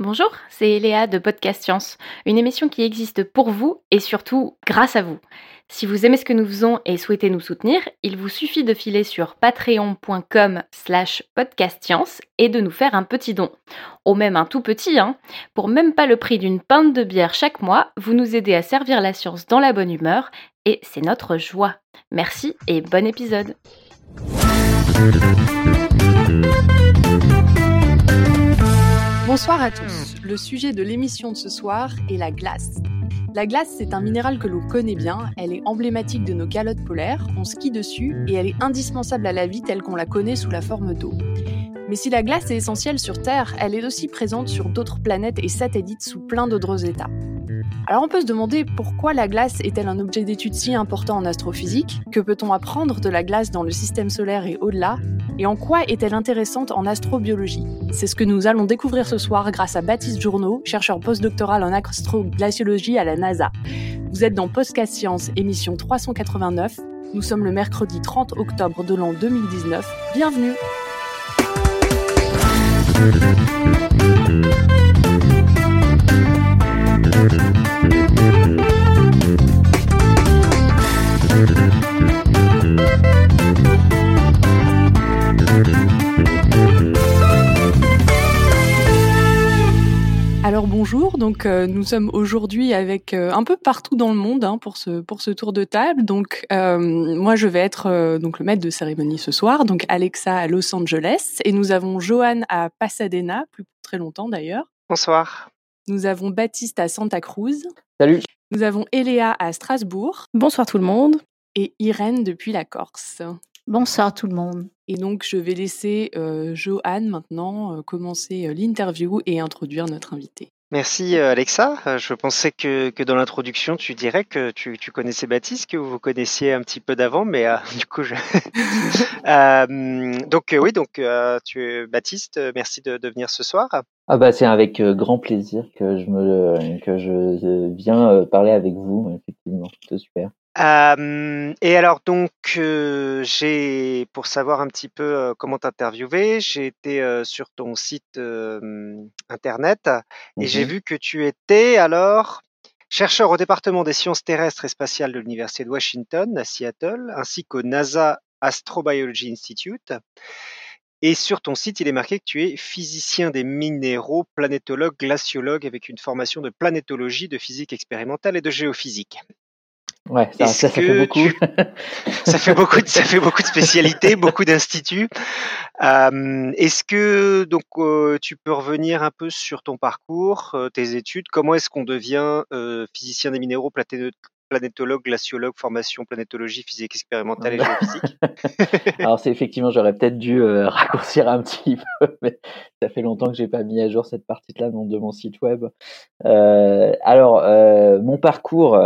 Bonjour, c'est Eléa de Podcast Science, une émission qui existe pour vous et surtout grâce à vous. Si vous aimez ce que nous faisons et souhaitez nous soutenir, il vous suffit de filer sur patreon.com/podcastscience et de nous faire un petit don. Ou même un tout petit, pour même pas le prix d'une pinte de bière chaque mois, vous nous aidez à servir la science dans la bonne humeur et c'est notre joie. Merci et bon épisode. Bonsoir à tous. Le sujet de l'émission de ce soir est la glace. La glace, c'est un minéral que l'on connaît bien, elle est emblématique de nos calottes polaires, on skie dessus et elle est indispensable à la vie telle qu'on la connaît sous la forme d'eau. Mais si la glace est essentielle sur Terre, elle est aussi présente sur d'autres planètes et satellites sous plein d'autres états. Alors on peut se demander pourquoi la glace est-elle un objet d'étude si important en astrophysique, que peut-on apprendre de la glace dans le système solaire et au-delà, et en quoi est-elle intéressante en astrobiologie ? C'est ce que nous allons découvrir ce soir grâce à Baptiste Journaux, chercheur postdoctoral en astroglaciologie à la NASA. Vous êtes dans Podcast Science, émission 389. Nous sommes le mercredi 30 octobre de l'an 2019. Bienvenue ! Alors bonjour, nous sommes aujourd'hui avec un peu partout dans le monde pour ce tour de table. Moi je vais être le maître de cérémonie ce soir, donc Alexa à Los Angeles et nous avons Johan à Pasadena, plus pour très longtemps d'ailleurs. Bonsoir. Nous avons Baptiste à Santa Cruz. Salut. Nous avons Eléa à Strasbourg. Bonsoir tout le monde. Et Irène depuis la Corse. Bonsoir tout le monde. Et donc, je vais laisser Johan maintenant commencer l'interview et introduire notre invité. Merci Alexa. Je pensais que dans l'introduction, tu dirais que tu connaissais Baptiste, que vous connaissiez un petit peu d'avant, mais du coup, tu es Baptiste, merci de venir ce soir. Ah bah c'est avec grand plaisir que je viens parler avec vous, effectivement, c'est super. Et alors j'ai pour savoir un petit peu comment t'interviewer, j'ai été sur ton site internet et j'ai vu que tu étais chercheur au département des sciences terrestres et spatiales de l'Université de Washington à Seattle, ainsi qu'au NASA Astrobiology Institute. Et sur ton site, il est marqué que tu es physicien des minéraux, planétologue, glaciologue, avec une formation de planétologie, de physique expérimentale et de géophysique. Ouais, ça fait beaucoup. Ça fait beaucoup de spécialités, beaucoup d'instituts. Est-ce que tu peux revenir un peu sur ton parcours, tes études ? Comment est-ce qu'on devient physicien des minéraux, planétologue, glaciologue, formation planétologie, physique expérimentale et géophysique ? Alors c'est effectivement, j'aurais peut-être dû raccourcir un petit peu, mais ça fait longtemps que j'ai pas mis à jour cette partie-là de mon site web. Mon parcours,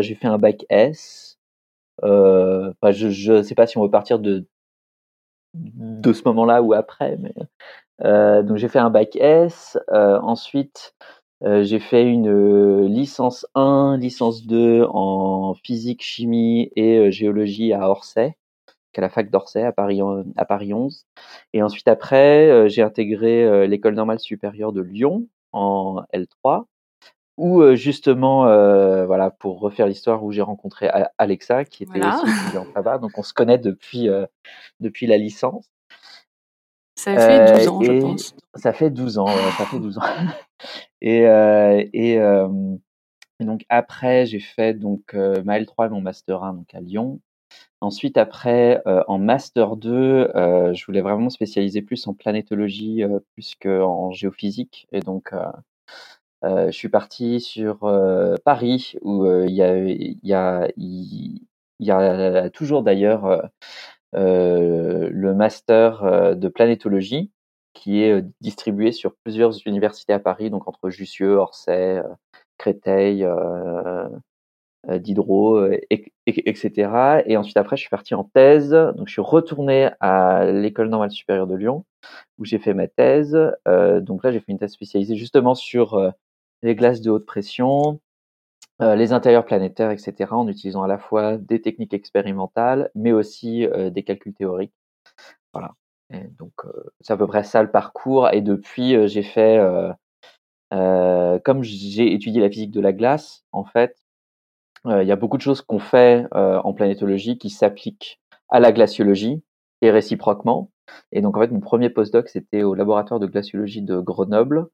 j'ai fait un bac S. Je sais pas si on veut partir de ce moment-là ou après, mais donc j'ai fait un bac S. Ensuite. J'ai fait une licence 1, licence 2 en physique, chimie et géologie à Orsay, à la fac d'Orsay à Paris 11. Et ensuite après, j'ai intégré l'École normale supérieure de Lyon en L3, où pour refaire l'histoire, où j'ai rencontré Alexa, qui était aussi étudiante là-bas. Donc on se connaît depuis la licence. Ça fait 12 ans, je pense. Ça fait 12 ans. Et donc après, j'ai fait ma L3 et mon Master 1 à Lyon. Ensuite, après, en Master 2, je voulais vraiment me spécialiser plus en planétologie, plus qu'en géophysique. Et donc, je suis parti sur Paris, où il y a toujours d'ailleurs... le master de planétologie qui est distribué sur plusieurs universités à Paris, donc entre Jussieu, Orsay, Créteil, Diderot, etc. Et ensuite après, je suis parti en thèse, donc je suis retourné à l'École normale supérieure de Lyon où j'ai fait ma thèse. Donc là, j'ai fait une thèse spécialisée justement sur les glaces de haute pression, les intérieurs planétaires, etc., en utilisant à la fois des techniques expérimentales, mais aussi des calculs théoriques. Voilà. Et donc, c'est à peu près ça le parcours. Et depuis, j'ai fait... comme j'ai étudié la physique de la glace, en fait, il y a beaucoup de choses qu'on fait en planétologie qui s'appliquent à la glaciologie et réciproquement. Et donc, en fait, mon premier postdoc, c'était au laboratoire de glaciologie de Grenoble,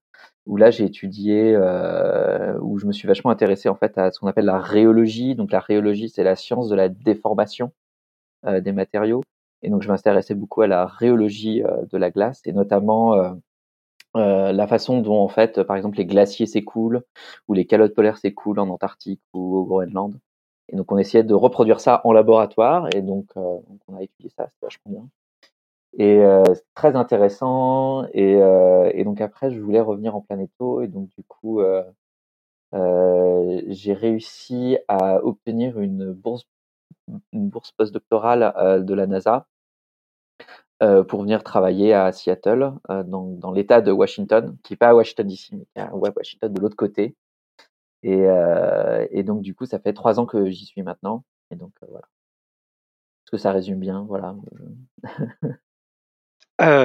où là, j'ai étudié, où je me suis vachement intéressé, en fait, à ce qu'on appelle la rhéologie. Donc, la rhéologie, c'est la science de la déformation des matériaux. Et donc, je m'intéressais beaucoup à la rhéologie de la glace, et notamment la façon dont, en fait, par exemple, les glaciers s'écoulent, ou les calottes polaires s'écoulent en Antarctique ou au Groenland. Et donc, on essayait de reproduire ça en laboratoire, et donc, on a étudié ça, c'était vachement bien. Et c'est très intéressant, et donc après je voulais revenir en planéto, et donc du coup j'ai réussi à obtenir une bourse postdoctorale de la NASA pour venir travailler à Seattle, dans l'État de Washington, qui n'est pas à Washington d'ici, mais qui est à Washington de l'autre côté, et donc du coup ça fait 3 ans que j'y suis maintenant, et donc voilà. Est-ce que ça résume bien, voilà.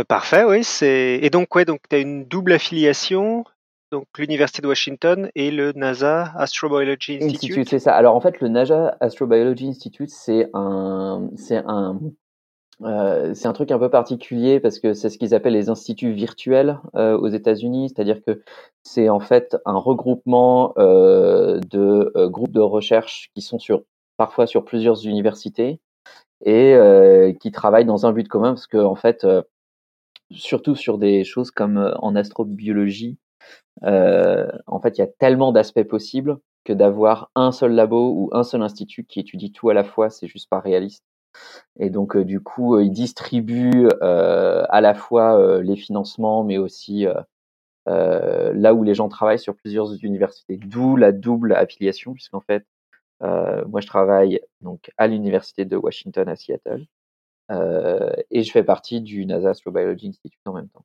Parfait, oui. Et donc, tu as une double affiliation, donc l'Université de Washington et le NASA Astrobiology Institute. C'est ça. Alors, en fait, le NASA Astrobiology Institute, c'est un truc un peu particulier parce que c'est ce qu'ils appellent les instituts virtuels aux États-Unis, c'est-à-dire que c'est en fait un regroupement de groupes de recherche qui sont parfois sur plusieurs universités et qui travaillent dans un but commun parce que, en fait, surtout sur des choses comme en astrobiologie, en fait, il y a tellement d'aspects possibles que d'avoir un seul labo ou un seul institut qui étudie tout à la fois, c'est juste pas réaliste. Et donc, du coup, ils distribuent à la fois les financements, mais aussi là où les gens travaillent sur plusieurs universités. D'où la double affiliation, puisqu'en fait, moi, je travaille donc à l'Université de Washington à Seattle. Et je fais partie du NASA Astrobiology Institute en même temps.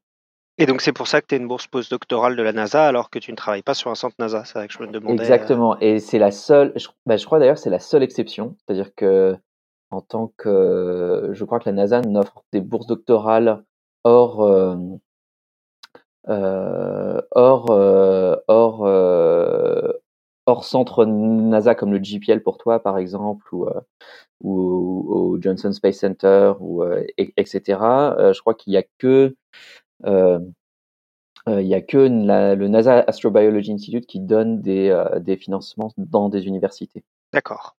Et donc, c'est pour ça que tu as une bourse postdoctorale de la NASA alors que tu ne travailles pas sur un centre NASA. C'est vrai que je me demandais. Exactement. Et c'est la seule, je crois d'ailleurs, c'est la seule exception. C'est-à-dire que, en tant que. Je crois que la NASA n'offre des bourses doctorales hors centre NASA, comme le JPL pour toi par exemple, ou au Johnson Space Center, ou etc. Je crois qu'il n'y a que le NASA Astrobiology Institute qui donne des financements dans des universités. D'accord.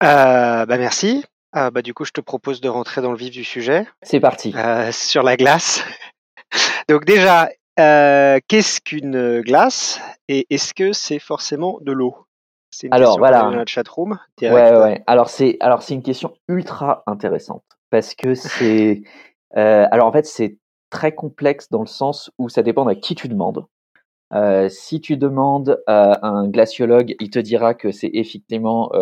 Merci. Du coup, je te propose de rentrer dans le vif du sujet. C'est parti. Sur la glace. Donc déjà. Qu'est-ce qu'une glace et est-ce que c'est forcément de l'eau? C'est une question voilà. Dans notre chatroom. Ouais. Alors c'est une question ultra intéressante parce que c'est alors en fait c'est très complexe dans le sens où ça dépend à qui tu demandes. Si tu demandes à un glaciologue, il te dira que c'est effectivement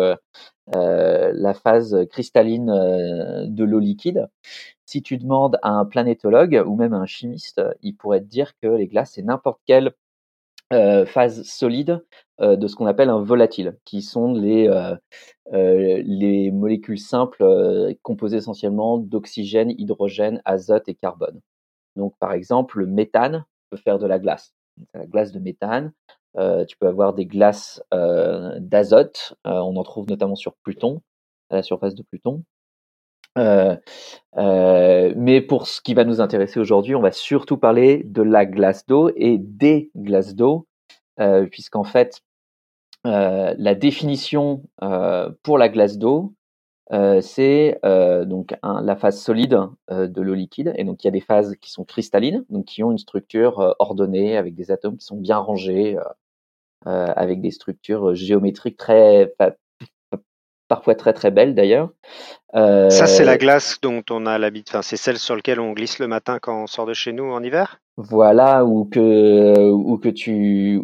la phase cristalline de l'eau liquide. Si tu demandes à un planétologue ou même à un chimiste, il pourrait te dire que les glaces, c'est n'importe quelle phase solide de ce qu'on appelle un volatile, qui sont les molécules simples composées essentiellement d'oxygène, hydrogène, azote et carbone. Donc, par exemple, le méthane peut faire de la glace. Donc, la glace de méthane, tu peux avoir des glaces d'azote, on en trouve notamment sur Pluton, à la surface de Pluton. Mais pour ce qui va nous intéresser aujourd'hui, on va surtout parler de la glace d'eau et des glaces d'eau, puisqu'en fait, la définition pour la glace d'eau, c'est donc la phase solide de l'eau liquide. Et donc, il y a des phases qui sont cristallines, donc qui ont une structure ordonnée avec des atomes qui sont bien rangés, avec des structures géométriques très... parfois très très belle d'ailleurs. Ça c'est la glace dont on a l'habitude, enfin c'est celle sur laquelle on glisse le matin quand on sort de chez nous en hiver. Voilà, ou que tu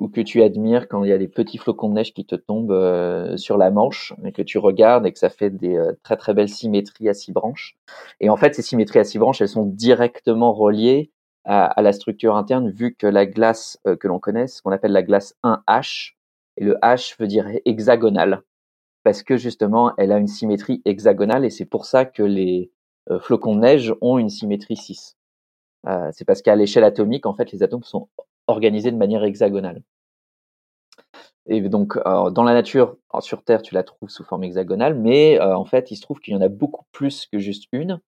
admires quand il y a des petits flocons de neige qui te tombent sur la Manche et que tu regardes et que ça fait des très très belles symétries à 6 branches. Et en fait ces symétries à 6 branches, elles sont directement reliées à la structure interne vu que la glace que l'on connaît, c'est ce qu'on appelle la glace 1H, et le H veut dire hexagonale. Parce que justement, elle a une symétrie hexagonale et c'est pour ça que les flocons de neige ont une symétrie 6. C'est parce qu'à l'échelle atomique, en fait, les atomes sont organisés de manière hexagonale. Et donc, dans la nature, sur Terre, tu la trouves sous forme hexagonale, mais en fait, il se trouve qu'il y en a beaucoup plus que juste une,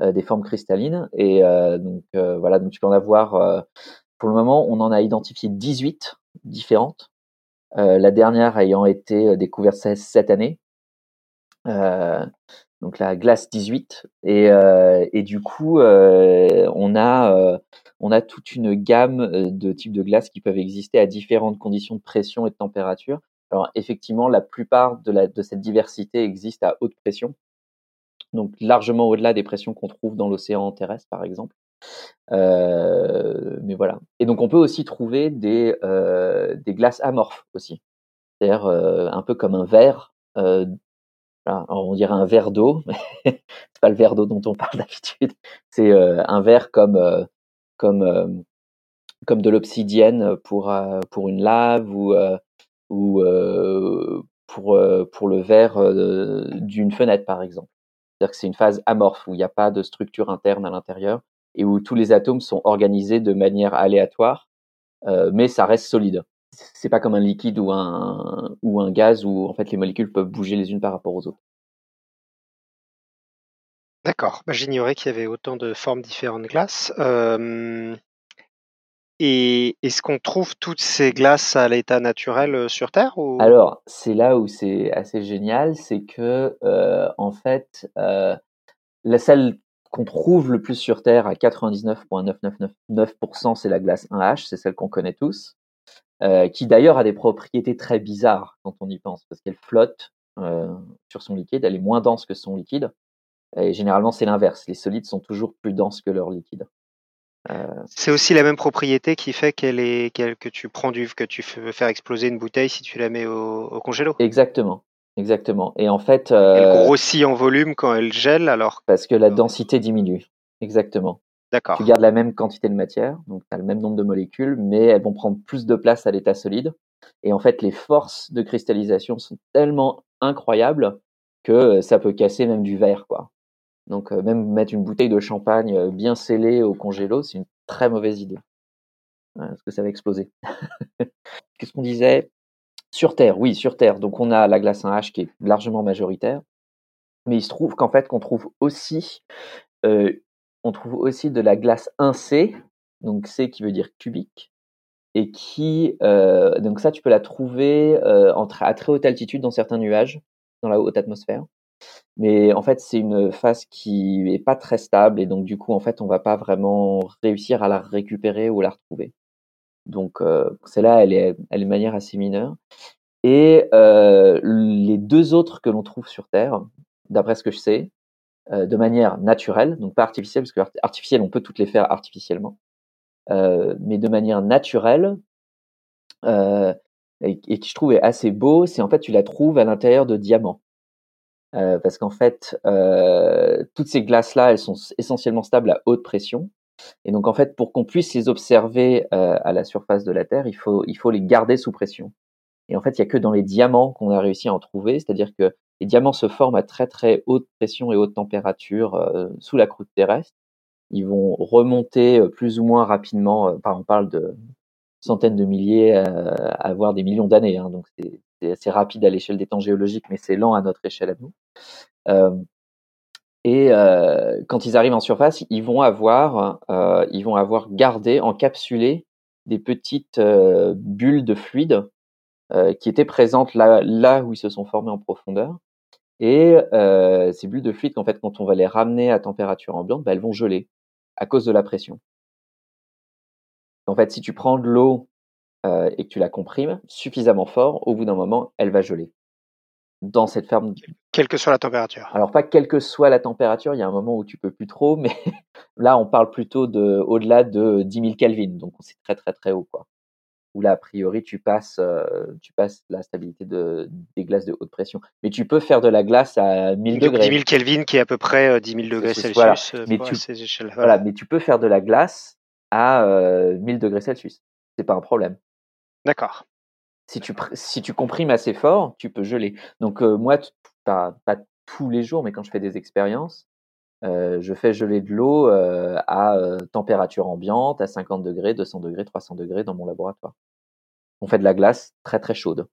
des formes cristallines. Et voilà, donc tu peux en avoir, pour le moment, on en a identifié 18 différentes, la dernière ayant été découverte cette année. Donc la glace 18 et du coup on a toute une gamme de types de glace qui peuvent exister à différentes conditions de pression et de température. Alors effectivement la plupart de cette diversité existe à haute pression, donc largement au-delà des pressions qu'on trouve dans l'océan terrestre par exemple. Mais voilà. Et donc on peut aussi trouver des glaces amorphes aussi, c'est-à-dire un peu comme un verre. On dirait un verre d'eau, c'est pas le verre d'eau dont on parle d'habitude. C'est un verre comme de l'obsidienne pour une lave ou pour le verre d'une fenêtre par exemple. C'est-à-dire que c'est une phase amorphe où il n'y a pas de structure interne à l'intérieur et où tous les atomes sont organisés de manière aléatoire, mais ça reste solide. C'est pas comme un liquide ou un gaz où en fait les molécules peuvent bouger les unes par rapport aux autres. D'accord. J'ignorais qu'il y avait autant de formes différentes de glaces. Et est-ce qu'on trouve toutes ces glaces à l'état naturel sur Terre ou... Alors c'est là où c'est assez génial, c'est que en fait la celle qu'on trouve le plus sur Terre à 99,9999%, c'est la glace 1H, c'est celle qu'on connaît tous. Qui d'ailleurs a des propriétés très bizarres quand on y pense, parce qu'elle flotte sur son liquide, elle est moins dense que son liquide, et généralement c'est l'inverse, les solides sont toujours plus denses que leur liquide. C'est aussi la même propriété qui fait que tu peux faire exploser une bouteille si tu la mets au congélo. Exactement. Et en fait, elle grossit en volume quand elle gèle, alors parce que la densité diminue. Exactement. D'accord. Tu gardes la même quantité de matière, donc tu as le même nombre de molécules, mais elles vont prendre plus de place à l'état solide. Et en fait, les forces de cristallisation sont tellement incroyables que ça peut casser même du verre, quoi. Donc, même mettre une bouteille de champagne bien scellée au congélo, c'est une très mauvaise idée. Parce que ça va exploser. Qu'est-ce qu'on disait ? Sur Terre, oui, sur Terre. Donc, on a la glace 1H qui est largement majoritaire. Mais il se trouve qu'en fait, on trouve aussi de la glace 1C, donc C qui veut dire cubique, et qui, donc ça tu peux la trouver à très haute altitude dans certains nuages, dans la haute atmosphère, mais en fait c'est une phase qui n'est pas très stable, et donc du coup en fait on ne va pas vraiment réussir à la récupérer ou la retrouver. Donc celle-là elle est de manière assez mineure, et les deux autres que l'on trouve sur Terre, d'après ce que je sais, de manière naturelle, donc pas artificielle, parce que artificielle, on peut toutes les faire artificiellement, mais de manière naturelle, et qui je trouve est assez beau, c'est en fait tu la trouves à l'intérieur de diamants. Parce qu'en fait, toutes ces glaces-là, elles sont essentiellement stables à haute pression, et donc en fait, pour qu'on puisse les observer à la surface de la Terre, il faut les garder sous pression. Et en fait, il n'y a que dans les diamants qu'on a réussi à en trouver, c'est-à-dire que les diamants se forment à très très haute pression et haute température sous la croûte terrestre. Ils vont remonter plus ou moins rapidement. On parle de centaines de milliers, voire des millions d'années. Hein, donc c'est assez rapide à l'échelle des temps géologiques, mais c'est lent à notre échelle à nous. Et quand ils arrivent en surface, ils vont avoir gardé, encapsulé des petites bulles de fluide qui étaient présentes là où ils se sont formés en profondeur. Et ces bulles de fluide, en fait, quand on va les ramener à température ambiante, elles vont geler à cause de la pression. En fait, si tu prends de l'eau et que tu la comprimes suffisamment fort, au bout d'un moment, elle va geler. Dans cette forme. Quelle que soit la température. Alors, pas quelle que soit la température, il y a un moment où tu peux plus trop, mais là, on parle plutôt au-delà de 10 000 Kelvin, donc c'est très très très haut, quoi. Où là, a priori, tu passes la stabilité des glaces de haute pression. Mais tu peux faire de la glace à 1000 degrés. 10 000 Kelvin, qui est à peu près 10 000 degrés Celsius. Voilà. Ces échelles-là. Voilà, mais tu peux faire de la glace à 1000 degrés Celsius. C'est pas un problème. D'accord. Si tu comprimes assez fort, tu peux geler. Donc moi, pas tous les jours, mais quand je fais des expériences, Je fais geler de l'eau à température ambiante, à 50 degrés, 200 degrés, 300 degrés dans mon laboratoire. On fait de la glace très très chaude.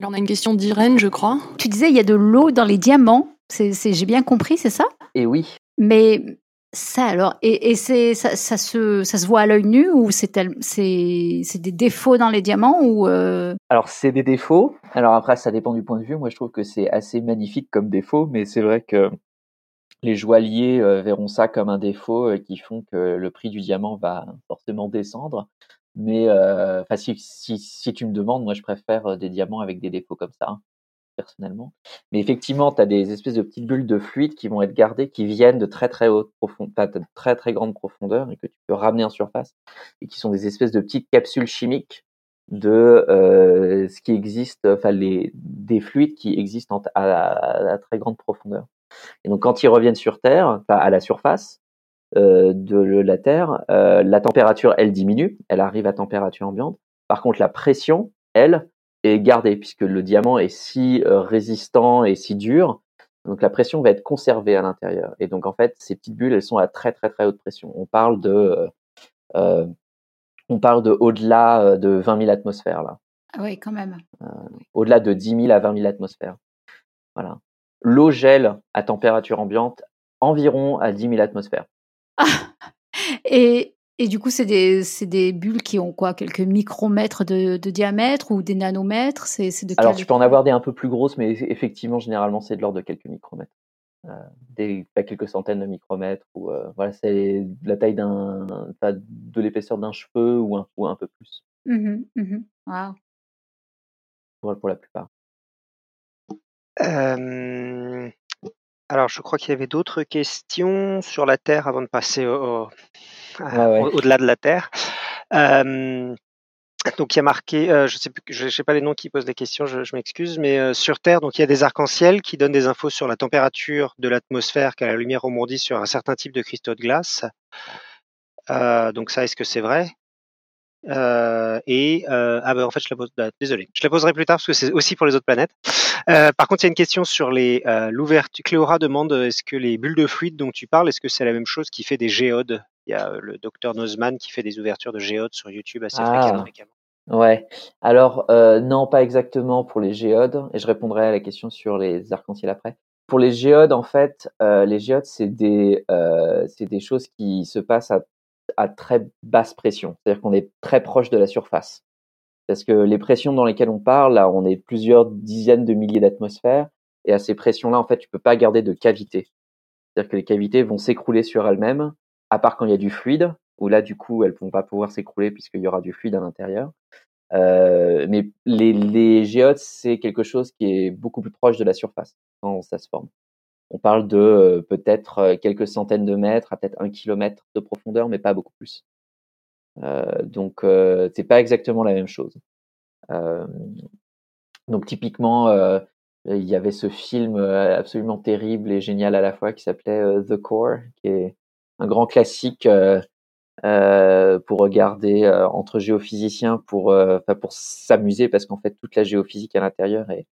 Alors, on a une question d'Irène, je crois. Tu disais, il y a de l'eau dans les diamants. J'ai bien compris, c'est ça? Et oui. Mais ça alors, ça se voit à l'œil nu ou c'est des défauts dans les diamants ou Alors, c'est des défauts. Alors après, ça dépend du point de vue. Moi, je trouve que c'est assez magnifique comme défaut, mais c'est vrai que les joailliers verront ça comme un défaut qui font que le prix du diamant va forcément descendre. Mais si tu me demandes, moi, je préfère des diamants avec des défauts comme ça, hein, personnellement. Mais effectivement, tu as des espèces de petites bulles de fluide qui vont être gardées, qui viennent de très, très haute profondeur, de très, très grande profondeur et que tu peux ramener en surface et qui sont des espèces de petites capsules chimiques de ce qui existe, enfin, des fluides qui existent à très grande profondeur. Et donc, quand ils reviennent sur Terre, enfin, à la surface de la Terre, la température, elle diminue, elle arrive à température ambiante. Par contre, la pression, elle, est gardée, puisque le diamant est si résistant et si dur. Donc, la pression va être conservée à l'intérieur. Et donc, en fait, ces petites bulles, elles sont à très, très, très haute pression. On parle de au-delà de 20 000 atmosphères, là. Ah oui, quand même. Au-delà de 10 000 à 20 000 atmosphères. Voilà. L'eau gèle à température ambiante environ à 10 000 atmosphères. Ah, et du coup, c'est des bulles qui ont quoi, quelques micromètres de diamètre ou des nanomètres, c'est de quel... Alors, tu peux en avoir des un peu plus grosses, mais effectivement, généralement, c'est de l'ordre de quelques micromètres. Quelques centaines de micromètres. Ou, voilà, c'est la taille de l'épaisseur d'un cheveu ou un peu plus. Mm-hmm, mm-hmm. Wow. Pour la plupart. Alors, je crois qu'il y avait d'autres questions sur la Terre avant de passer au-delà de la Terre. Donc, il y a marqué, je sais pas les noms qui posent des questions, je m'excuse, mais sur Terre, donc il y a des arcs-en-ciel qui donnent des infos sur la température de l'atmosphère quand la lumière rebondit sur un certain type de cristaux de glace. Donc ça, est-ce que c'est vrai ? En fait, je la poserai plus tard parce que c'est aussi pour les autres planètes. Par contre, il y a une question sur l'ouverture. Cléora demande, est-ce que les bulles de fluide dont tu parles, est-ce que c'est la même chose qui fait des géodes? Il y a le docteur Nozman qui fait des ouvertures de géodes sur YouTube assez fréquemment. Ouais. Alors, non, pas exactement pour les géodes. Et je répondrai à la question sur les arcs-en-ciel après. Pour les géodes, en fait, les géodes, c'est des choses qui se passent à très basse pression, c'est-à-dire qu'on est très proche de la surface. Parce que les pressions dans lesquelles on parle, là, on est plusieurs dizaines de milliers d'atmosphères, et à ces pressions-là, en fait, tu peux pas garder de cavité. C'est-à-dire que les cavités vont s'écrouler sur elles-mêmes, à part quand il y a du fluide, où là, du coup, elles vont pas pouvoir s'écrouler puisqu'il y aura du fluide à l'intérieur. Mais les géodes, c'est quelque chose qui est beaucoup plus proche de la surface quand ça se forme. On parle de peut-être quelques centaines de mètres à peut-être 1 kilomètre de profondeur, mais pas beaucoup plus. Donc, c'est pas exactement la même chose. Donc, typiquement, il y avait ce film absolument terrible et génial à la fois qui s'appelait The Core, qui est un grand classique pour regarder entre géophysiciens pour s'amuser parce qu'en fait, toute la géophysique à l'intérieur est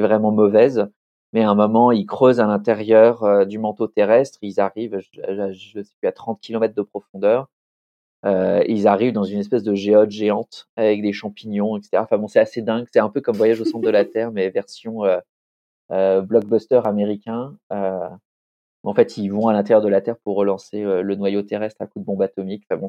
vraiment mauvaise. Mais à un moment, ils creusent à l'intérieur du manteau terrestre, ils arrivent, je sais plus, à 30 km de profondeur, ils arrivent dans une espèce de géode géante avec des champignons, etc. Enfin bon, c'est assez dingue, c'est un peu comme Voyage au centre de la Terre, mais version blockbuster américain. En fait, ils vont à l'intérieur de la Terre pour relancer le noyau terrestre à coups de bombe atomique. Enfin bon,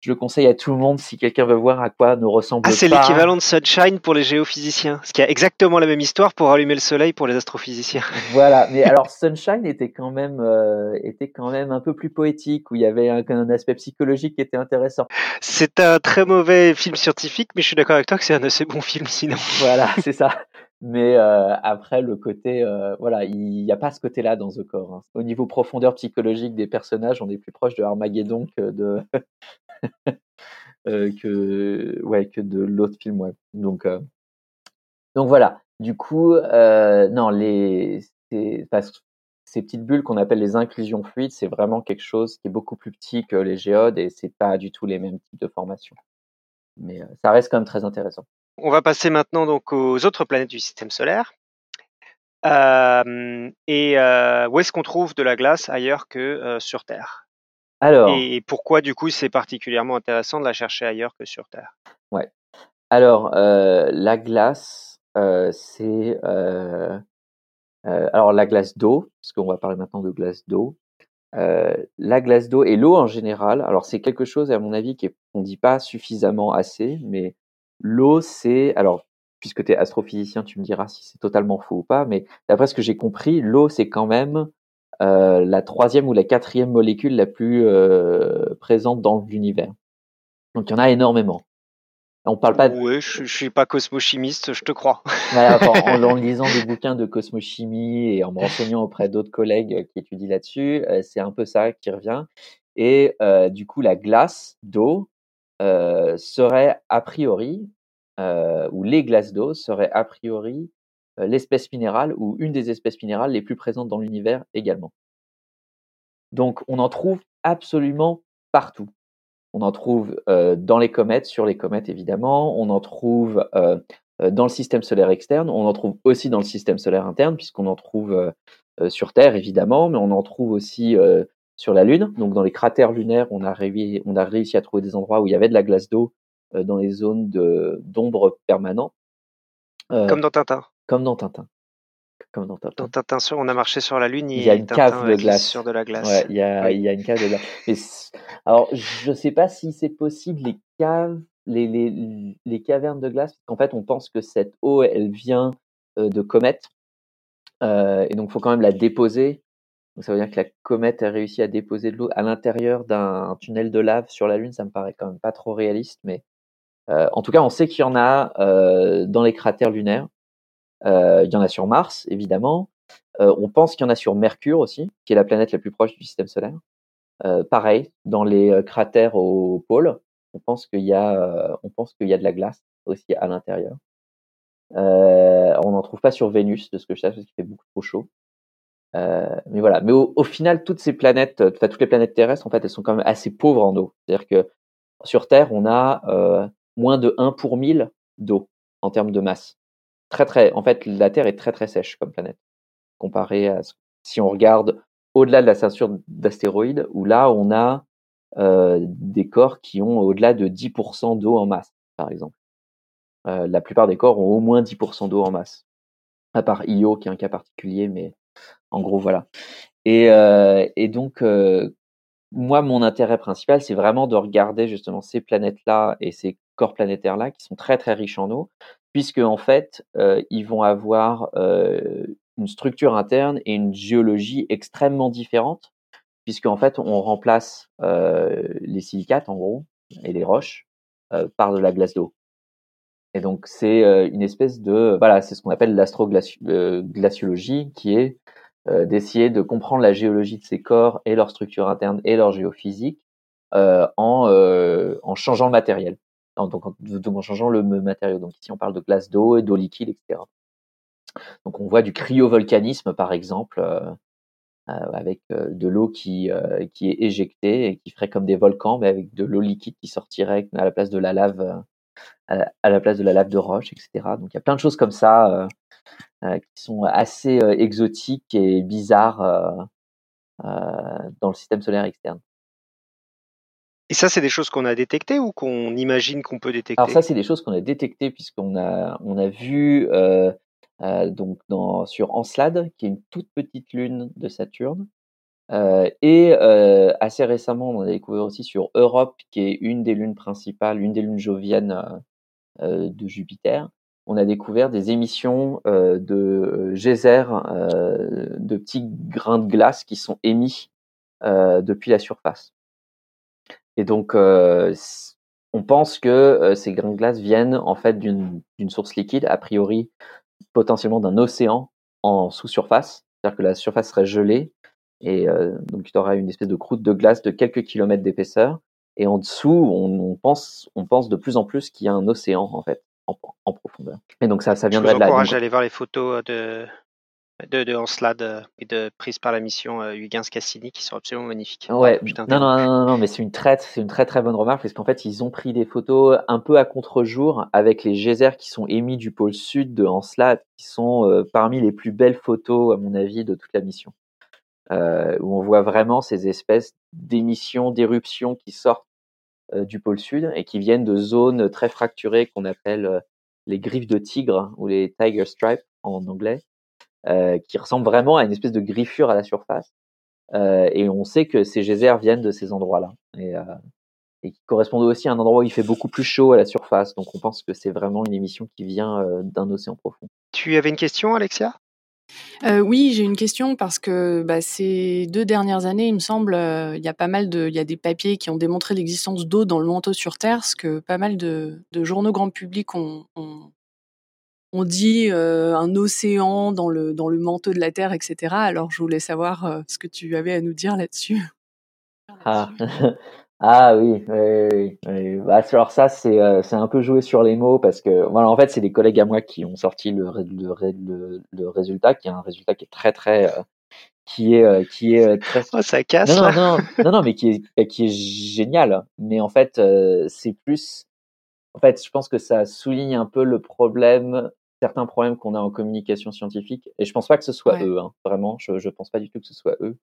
je le conseille à tout le monde si quelqu'un veut voir à quoi nous ressemble pas. Ah, c'est l'équivalent de Sunshine pour les géophysiciens, ce qui a exactement la même histoire pour allumer le soleil pour les astrophysiciens. Voilà, mais alors Sunshine était quand même un peu plus poétique, où il y avait un aspect psychologique qui était intéressant. C'est un très mauvais film scientifique, mais je suis d'accord avec toi que c'est un assez bon film sinon. Voilà, c'est ça. Mais après, le côté, voilà, il n'y a pas ce côté-là dans The Core. Hein. Au niveau profondeur psychologique des personnages, on est plus proche de Armageddon que de l'autre film. Ouais. Donc voilà. Du coup, non, ces petites bulles qu'on appelle les inclusions fluides, c'est vraiment quelque chose qui est beaucoup plus petit que les géodes et c'est pas du tout les mêmes types de formations. Mais ça reste quand même très intéressant. On va passer maintenant donc aux autres planètes du système solaire. Où est-ce qu'on trouve de la glace ailleurs que sur Terre? Alors, et pourquoi du coup c'est particulièrement intéressant de la chercher ailleurs que sur Terre? Ouais. Alors la glace, c'est alors la glace d'eau, parce qu'on va parler maintenant de glace d'eau. La glace d'eau et l'eau en général. Alors c'est quelque chose à mon avis qu'on dit pas suffisamment assez, mais l'eau c'est, alors puisque tu es astrophysicien, tu me diras si c'est totalement faux ou pas, mais d'après ce que j'ai compris, l'eau c'est quand même la troisième ou la quatrième molécule la plus présente dans l'univers. Donc il y en a énormément. On parle pas. Oui, je suis pas cosmochimiste, je te crois. Voilà, en lisant des bouquins de cosmochimie et en me renseignant auprès d'autres collègues qui étudient là-dessus, c'est un peu ça qui revient. Et du coup, la glace d'eau serait a priori, ou les glaces d'eau seraient a priori l'espèce minérale ou une des espèces minérales les plus présentes dans l'univers également. Donc, on en trouve absolument partout. On en trouve dans les comètes, sur les comètes évidemment, on en trouve dans le système solaire externe, on en trouve aussi dans le système solaire interne, puisqu'on en trouve sur Terre évidemment, mais on en trouve aussi sur la Lune. Donc dans les cratères lunaires, on a réussi à trouver des endroits où il y avait de la glace d'eau dans les zones d'ombre permanent. Comme dans Tintin. Dans Tintin, on a marché sur la Lune, il y a une cave de glace. Sur de la glace. Ouais, il y a une cave de glace. Alors, je sais pas si c'est possible les caves, les cavernes de glace. En fait, on pense que cette eau, elle vient de comètes, et donc faut quand même la déposer. Donc ça veut dire que la comète a réussi à déposer de l'eau à l'intérieur d'un tunnel de lave sur la Lune. Ça me paraît quand même pas trop réaliste, mais en tout cas, on sait qu'il y en a dans les cratères lunaires. Il y en a sur Mars, évidemment. On pense qu'il y en a sur Mercure aussi, qui est la planète la plus proche du système solaire. Pareil, dans les cratères au pôle, on pense qu'il y a de la glace aussi à l'intérieur. On n'en trouve pas sur Vénus, de ce que je sais, parce qu'il fait beaucoup trop chaud. Mais voilà. Mais au final, toutes les planètes terrestres, en fait, elles sont quand même assez pauvres en eau. C'est-à-dire que sur Terre, on a moins de 1 pour 1000 d'eau en termes de masse. En fait, la Terre est très très sèche comme planète, comparée à si on regarde au-delà de la ceinture d'astéroïdes, où là on a des corps qui ont au-delà de 10% d'eau en masse, par exemple. La plupart des corps ont au moins 10% d'eau en masse, à part Io qui est un cas particulier, mais en gros voilà. Et donc moi, mon intérêt principal, c'est vraiment de regarder justement ces planètes-là et ces corps planétaires-là qui sont très très riches en eau, puisque en fait, ils vont avoir une structure interne et une géologie extrêmement différentes, puisque en fait, on remplace les silicates en gros et les roches par de la glace d'eau. Et donc c'est une espèce de voilà, c'est ce qu'on appelle l'astro-glaciologie, qui est d'essayer de comprendre la géologie de ces corps et leur structure interne et leur géophysique en changeant le matériel. Donc en changeant le matériau. Donc ici, on parle de glace d'eau et d'eau liquide, etc. Donc on voit du cryovolcanisme, par exemple, avec de l'eau qui est éjectée et qui ferait comme des volcans, mais avec de l'eau liquide qui sortirait à la place de la lave, de roche, etc. Donc il y a plein de choses comme ça qui sont assez exotiques et bizarres dans le système solaire externe. Et ça, c'est des choses qu'on a détectées ou qu'on imagine qu'on peut détecter? Alors ça, c'est des choses qu'on a détectées, puisqu'on a vu donc sur Encelade, qui est une toute petite lune de Saturne, assez récemment, on en a découvert aussi sur Europe, qui est une des lunes principales, une des lunes joviennes de Jupiter. On a découvert des émissions de geysers, de petits grains de glace qui sont émis depuis la surface. Et donc, on pense que ces grains de glace viennent en fait d'une source liquide, a priori potentiellement d'un océan en sous-surface, c'est-à-dire que la surface serait gelée et donc il y aura une espèce de croûte de glace de quelques kilomètres d'épaisseur. Et en dessous, on pense de plus en plus qu'il y a un océan en fait en profondeur. Et donc ça viendrait de la. Je vous encourage à aller voir les photos de Encelade et de prise par la mission Huygens Cassini qui sont absolument magnifiques. Ouais. Non, mais c'est une très bonne remarque parce qu'en fait ils ont pris des photos un peu à contre-jour avec les geysers qui sont émis du pôle sud de Encelade qui sont parmi les plus belles photos à mon avis de toute la mission. Où on voit vraiment ces espèces d'émissions, d'éruptions qui sortent du pôle sud et qui viennent de zones très fracturées qu'on appelle les griffes de tigre ou les tiger stripes en anglais, qui ressemblent vraiment à une espèce de griffure à la surface. Et on sait que ces geysers viennent de ces endroits-là et qui correspondent aussi à un endroit où il fait beaucoup plus chaud à la surface. Donc on pense que c'est vraiment une émission qui vient d'un océan profond. Tu avais une question, Alexia ? Oui, j'ai une question parce que ces 2 dernières années, il me semble, il y a des papiers qui ont démontré l'existence d'eau dans le manteau sur Terre, ce que pas mal de journaux grand public ont dit un océan dans le manteau de la Terre, etc. Alors, je voulais savoir ce que tu avais à nous dire là-dessus. Ah oui. Alors ça, c'est un peu joué sur les mots parce que voilà, en fait, c'est des collègues à moi qui ont sorti le résultat, qui est un résultat qui est très très... Oh, ça casse. Non, mais qui est génial. Mais en fait, je pense que ça souligne un peu le problème, certains problèmes qu'on a en communication scientifique. Et je pense pas que ce soit eux, hein. Vraiment. Je pense pas du tout que ce soit eux.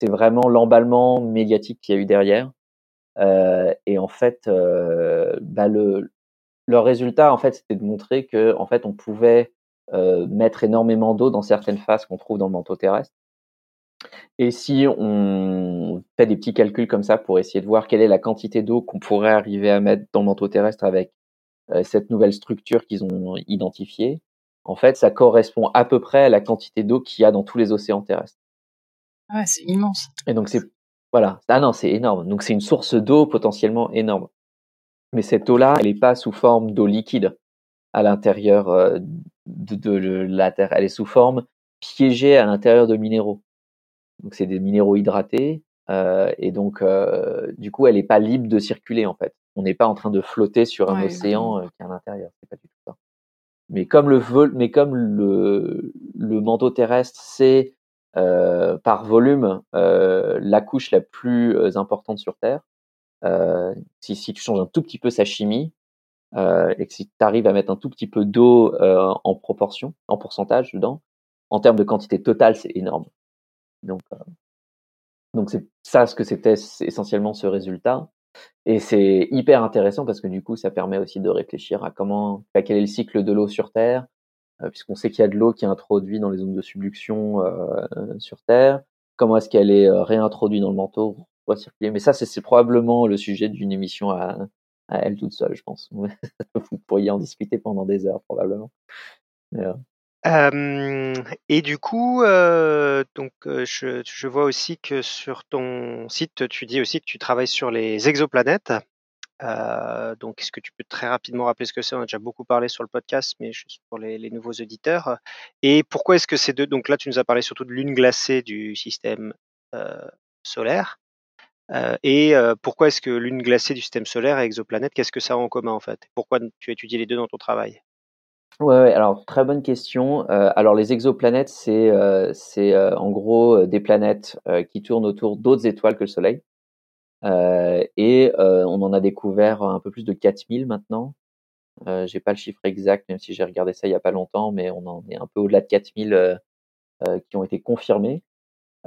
C'est vraiment l'emballement médiatique qu'il y a eu derrière. Et en fait, leur résultat, en fait, c'était de montrer que, en fait, on pouvait mettre énormément d'eau dans certaines faces qu'on trouve dans le manteau terrestre. Et si on fait des petits calculs comme ça pour essayer de voir quelle est la quantité d'eau qu'on pourrait arriver à mettre dans le manteau terrestre avec cette nouvelle structure qu'ils ont identifiée, en fait, ça correspond à peu près à la quantité d'eau qu'il y a dans tous les océans terrestres. Ouais, c'est immense. Et donc voilà. Ah non, c'est énorme. Donc, c'est une source d'eau potentiellement énorme. Mais cette eau-là, elle n'est pas sous forme d'eau liquide à l'intérieur de la Terre. Elle est sous forme piégée à l'intérieur de minéraux. Donc, c'est des minéraux hydratés. Et donc, du coup, elle n'est pas libre de circuler, en fait. On n'est pas en train de flotter sur un océan qui est à l'intérieur. C'est pas du tout ça. Mais comme le manteau terrestre, c'est... par volume, la couche la plus importante sur Terre. Si tu changes un tout petit peu sa chimie et que si tu arrives à mettre un tout petit peu d'eau en proportion, en pourcentage dedans, en termes de quantité totale, c'est énorme. Donc c'est ça ce que c'était essentiellement ce résultat. Et c'est hyper intéressant parce que du coup, ça permet aussi de réfléchir à quel est le cycle de l'eau sur Terre. Puisqu'on sait qu'il y a de l'eau qui est introduite dans les zones de subduction sur Terre, comment est-ce qu'elle est réintroduite dans le manteau pour circuler. Mais ça, c'est probablement le sujet d'une émission à elle toute seule, je pense. Vous pourriez en discuter pendant des heures, probablement. Et du coup, donc je vois aussi que sur ton site, tu dis aussi que tu travailles sur les exoplanètes. Donc, est-ce que tu peux très rapidement rappeler ce que c'est ? On a déjà beaucoup parlé sur le podcast, mais juste pour les nouveaux auditeurs. Et pourquoi est-ce que ces deux ? Donc là, tu nous as parlé surtout de lune glacée du système solaire. Et pourquoi est-ce que lune glacée du système solaire et exoplanète, qu'est-ce que ça a en commun en fait ? Pourquoi tu étudies les deux dans ton travail ? Ouais, alors très bonne question. Alors les exoplanètes, c'est en gros des planètes qui tournent autour d'autres étoiles que le Soleil. Et on en a découvert un peu plus de 4000 maintenant. J'ai pas le chiffre exact, même si j'ai regardé ça il y a pas longtemps, mais on en est un peu au-delà de 4000 qui ont été confirmés.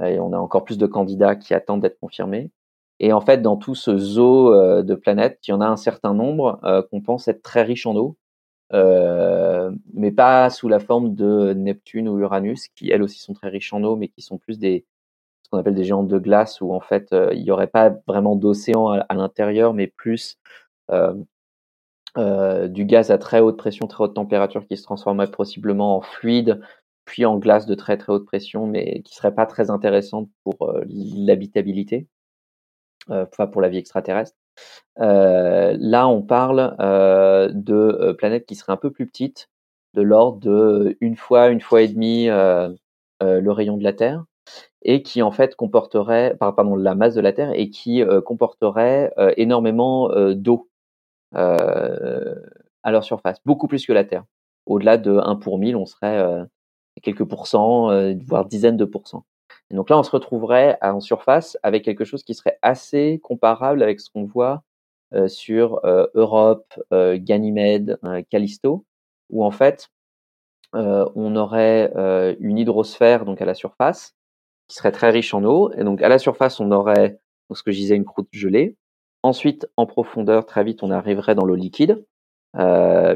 Et on a encore plus de candidats qui attendent d'être confirmés. Et en fait, dans tout ce zoo de planètes, il y en a un certain nombre qu'on pense être très riches en eau, mais pas sous la forme de Neptune ou Uranus, qui elles aussi sont très riches en eau, mais qui sont plus qu'on appelle des géants de glace où en fait il n'y aurait pas vraiment d'océan à l'intérieur, mais plus du gaz à très haute pression, très haute température qui se transformerait possiblement en fluide, puis en glace de très très haute pression, mais qui serait pas très intéressante pour l'habitabilité, pour la vie extraterrestre. Là, on parle de planètes qui seraient un peu plus petites, de l'ordre de une fois et demie le rayon de la Terre. Et qui en fait comporterait, la masse de la Terre, et qui comporterait énormément d'eau à leur surface, beaucoup plus que la Terre. Au-delà de 1 pour 1000, on serait quelques pourcents, voire dizaines de pourcents. Et donc là, on se retrouverait en surface avec quelque chose qui serait assez comparable avec ce qu'on voit sur Europe, Ganymède, Callisto, où en fait, on aurait une hydrosphère donc à la surface qui serait très riche en eau. Et donc à la surface, on aurait donc, ce que je disais, une croûte gelée. Ensuite, en profondeur, très vite, on arriverait dans l'eau liquide,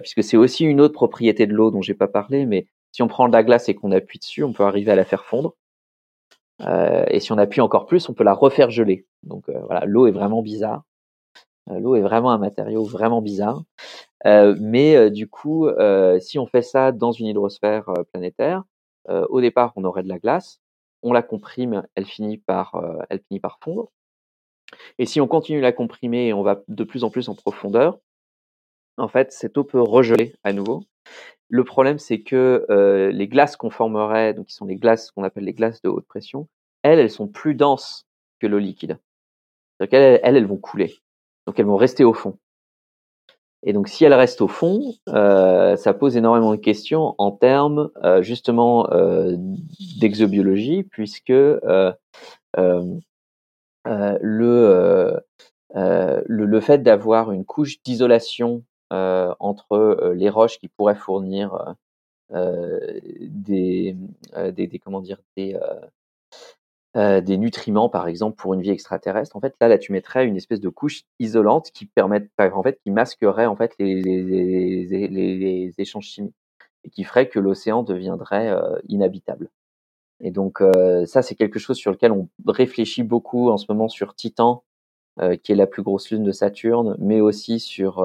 puisque c'est aussi une autre propriété de l'eau dont j'ai pas parlé, mais si on prend de la glace et qu'on appuie dessus, on peut arriver à la faire fondre. Et si on appuie encore plus, on peut la refaire geler. Donc voilà, l'eau est vraiment bizarre. L'eau est vraiment un matériau vraiment bizarre. Mais du coup, si on fait ça dans une hydrosphère planétaire, au départ, on aurait de la glace. On la comprime, elle finit par fondre. Et si on continue à la comprimer et on va de plus en plus en profondeur, en fait, cette eau peut regeler à nouveau. Le problème, c'est que les glaces qu'on formerait, donc qui sont les glaces qu'on appelle les glaces de haute pression, elles sont plus denses que l'eau liquide. Donc elles vont couler. Donc elles vont rester au fond. Et donc si elles restent au fond, ça pose énormément de questions en termes justement d'exobiologie, puisque le fait d'avoir une couche d'isolation entre les roches qui pourraient fournir des nutriments, par exemple, pour une vie extraterrestre. En fait, là, tu mettrais une espèce de couche isolante qui masquerait en fait les échanges chimiques et qui ferait que l'océan deviendrait inhabitable. Et donc, ça, c'est quelque chose sur lequel on réfléchit beaucoup en ce moment sur Titan, qui est la plus grosse lune de Saturne, mais aussi sur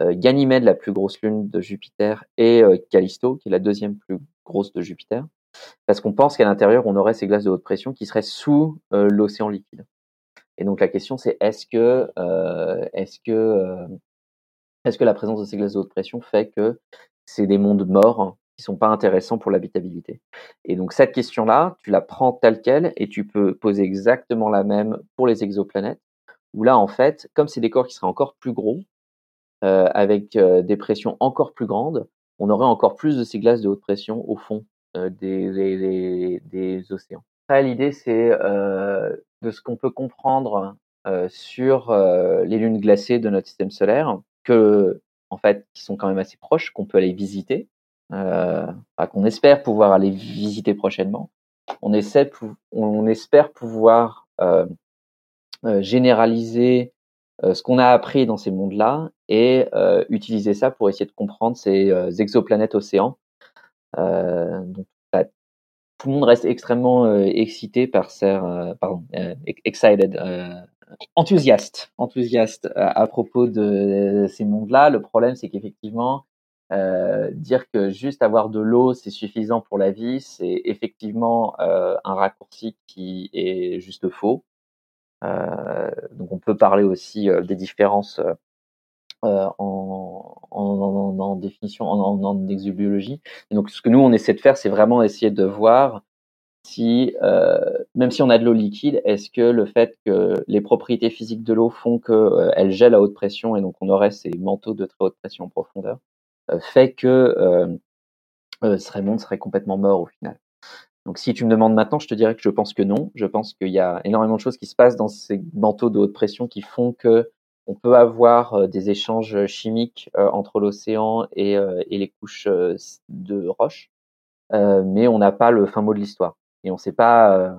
Ganymède, la plus grosse lune de Jupiter, et Callisto, qui est la deuxième plus grosse de Jupiter, parce qu'on pense qu'à l'intérieur, on aurait ces glaces de haute pression qui seraient sous l'océan liquide. Et donc la question, c'est est-ce que la présence de ces glaces de haute pression fait que c'est des mondes morts qui sont pas intéressants pour l'habitabilité. Et donc cette question-là, tu la prends telle quelle et tu peux poser exactement la même pour les exoplanètes, où là, en fait, comme c'est des corps qui seraient encore plus gros, avec des pressions encore plus grandes, on aurait encore plus de ces glaces de haute pression au fond des océans. Là, l'idée, c'est de ce qu'on peut comprendre sur les lunes glacées de notre système solaire, que, en fait, qui sont quand même assez proches, qu'on peut aller visiter, qu'on espère pouvoir aller visiter prochainement. On espère pouvoir généraliser ce qu'on a appris dans ces mondes-là et utiliser ça pour essayer de comprendre ces exoplanètes océans. Donc, tout le monde reste extrêmement excité par enthousiaste à propos de ces mondes-là. Le problème, c'est qu'effectivement, dire que juste avoir de l'eau, c'est suffisant pour la vie, c'est effectivement un raccourci qui est juste faux. Donc, on peut parler aussi des différences en définition, en exobiologie. Et donc, ce que nous, on essaie de faire, c'est vraiment essayer de voir si, même si on a de l'eau liquide, est-ce que le fait que les propriétés physiques de l'eau font qu'elle gèle à haute pression et donc on aurait ces manteaux de très haute pression en profondeur, fait que ce monde serait complètement mort au final. Donc, si tu me demandes maintenant, je te dirais que je pense que non. Je pense qu'il y a énormément de choses qui se passent dans ces manteaux de haute pression qui font que on peut avoir des échanges chimiques entre l'océan et les couches de roches, mais on n'a pas le fin mot de l'histoire. Et on sait pas.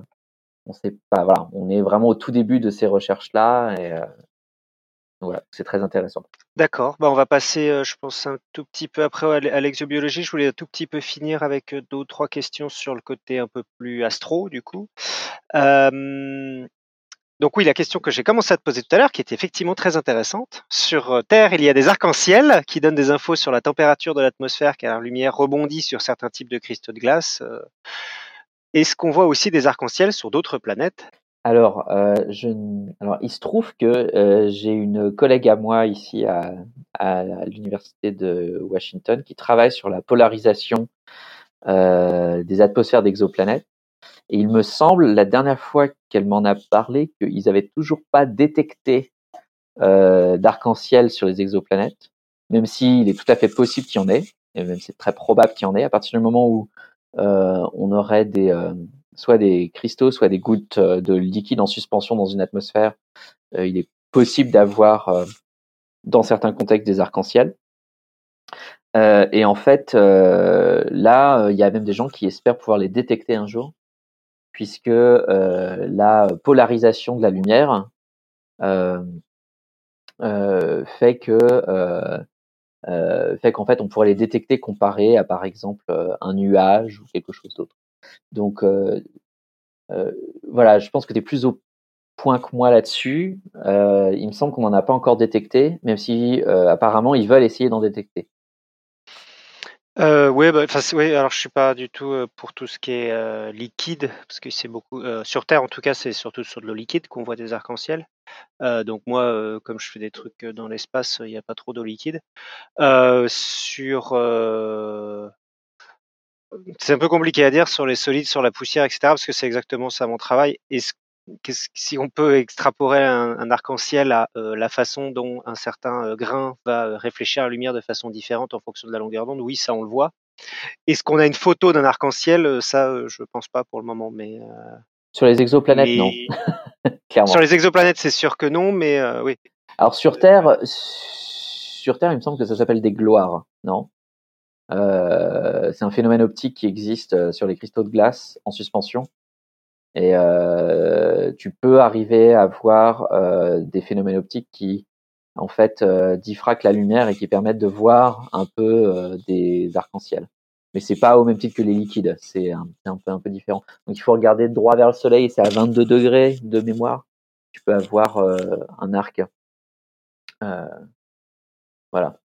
Voilà, on est vraiment au tout début de ces recherches-là. Et, voilà, c'est très intéressant. D'accord. Bah, on va passer, je pense, un tout petit peu après à l'exobiologie. Je voulais un tout petit peu finir avec deux ou trois questions sur le côté un peu plus astro, du coup. Donc oui, la question que j'ai commencé à te poser tout à l'heure, qui était effectivement très intéressante. Sur Terre, il y a des arcs-en-ciel qui donnent des infos sur la température de l'atmosphère car la lumière rebondit sur certains types de cristaux de glace. Est-ce qu'on voit aussi des arcs-en-ciel sur d'autres planètes ? Alors, il se trouve que j'ai une collègue à moi ici à l'Université de Washington qui travaille sur la polarisation des atmosphères d'exoplanètes. Et il me semble, la dernière fois qu'elle m'en a parlé, qu'ils n'avaient toujours pas détecté d'arc-en-ciel sur les exoplanètes, même s'il est tout à fait possible qu'il y en ait, et même c'est très probable qu'il y en ait, à partir du moment où on aurait soit des cristaux, soit des gouttes de liquide en suspension dans une atmosphère. Il est possible d'avoir, dans certains contextes, des arcs-en-ciel. Et en fait, là, il y a même des gens qui espèrent pouvoir les détecter un jour, puisque la polarisation de la lumière fait qu'en fait, on pourrait les détecter comparé à, par exemple, un nuage ou quelque chose d'autre. Donc, voilà, je pense que tu es plus au point que moi là-dessus. Il me semble qu'on n'en a pas encore détecté, même si apparemment, ils veulent essayer d'en détecter. Alors je suis pas du tout pour tout ce qui est liquide, parce que c'est beaucoup sur Terre en tout cas, c'est surtout sur de l'eau liquide qu'on voit des arcs-en-ciel. Donc moi, comme je fais des trucs dans l'espace, il n'y a pas trop d'eau liquide. C'est un peu compliqué à dire sur les solides, sur la poussière, etc. Parce que c'est exactement ça mon travail. Si on peut extrapoler un arc-en-ciel à la façon dont un certain grain va réfléchir à la lumière de façon différente en fonction de la longueur d'onde, oui, ça on le voit. Est-ce qu'on a une photo d'un arc-en-ciel ? Ça, je ne pense pas pour le moment. Mais sur les exoplanètes, mais... non. Clairement. Sur les exoplanètes, c'est sûr que non, mais oui. Alors sur Terre, il me semble que ça s'appelle des gloires, non ? C'est un phénomène optique qui existe sur les cristaux de glace en suspension. Et tu peux arriver à voir des phénomènes optiques qui, en fait, diffractent la lumière et qui permettent de voir un peu des arcs-en-ciel. Mais c'est pas au même titre que les liquides, c'est un peu différent. Donc il faut regarder droit vers le soleil, c'est à 22 degrés de mémoire. Tu peux avoir un arc. Voilà.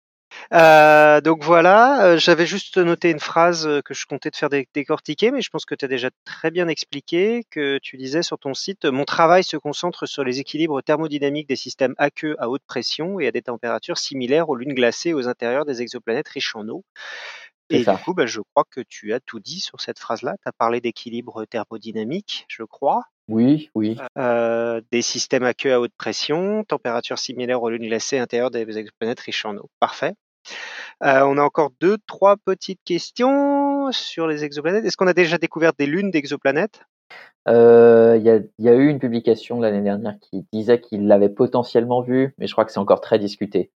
Donc voilà, j'avais juste noté une phrase que je comptais te faire décortiquer, mais je pense que tu as déjà très bien expliqué, que tu disais sur ton site: mon travail se concentre sur les équilibres thermodynamiques des systèmes aqueux à haute pression et à des températures similaires aux lunes glacées aux intérieurs des exoplanètes riches en eau. Et du coup, je crois que tu as tout dit sur cette phrase-là. Tu as parlé d'équilibre thermodynamique, je crois. Oui. Des systèmes aqueux à haute pression, température similaire aux lunes glacées intérieures des exoplanètes riches en eau. Parfait. On a encore 2-3 petites questions sur les exoplanètes. Est-ce qu'on a déjà découvert des lunes d'exoplanètes ? Il y a eu une publication l'année dernière qui disait qu'il l'avait potentiellement vue, mais je crois que c'est encore très discuté.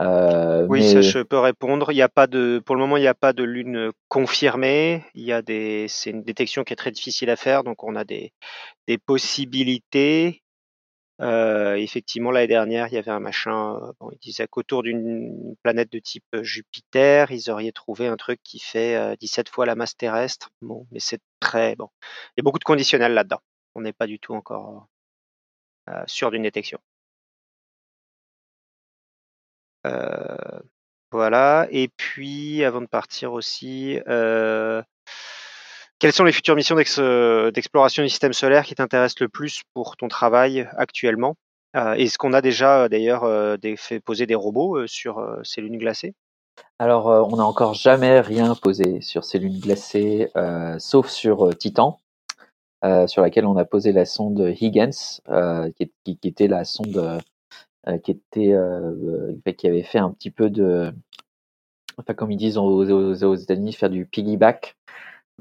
Ça, je peux répondre. Pour le moment, il n'y a pas de lune confirmée. C'est une détection qui est très difficile à faire, donc on a des possibilités. Effectivement, l'année dernière, il y avait un machin. Il disait qu'autour d'une planète de type Jupiter, ils auraient trouvé un truc qui fait 17 fois la masse terrestre. Bon, mais c'est très bon. Il y a beaucoup de conditionnels là-dedans. On n'est pas du tout encore sûr d'une détection. Voilà. Et puis, avant de partir aussi, quelles sont les futures missions d'exploration du système solaire qui t'intéressent le plus pour ton travail actuellement ? Est-ce qu'on a déjà, d'ailleurs, fait poser des robots sur ces lunes glacées ? Alors, on n'a encore jamais rien posé sur ces lunes glacées, sauf sur Titan, sur laquelle on a posé la sonde Huygens, qui était la sonde... qui avait fait un petit peu de, enfin comme ils disent aux États-Unis, faire du piggyback,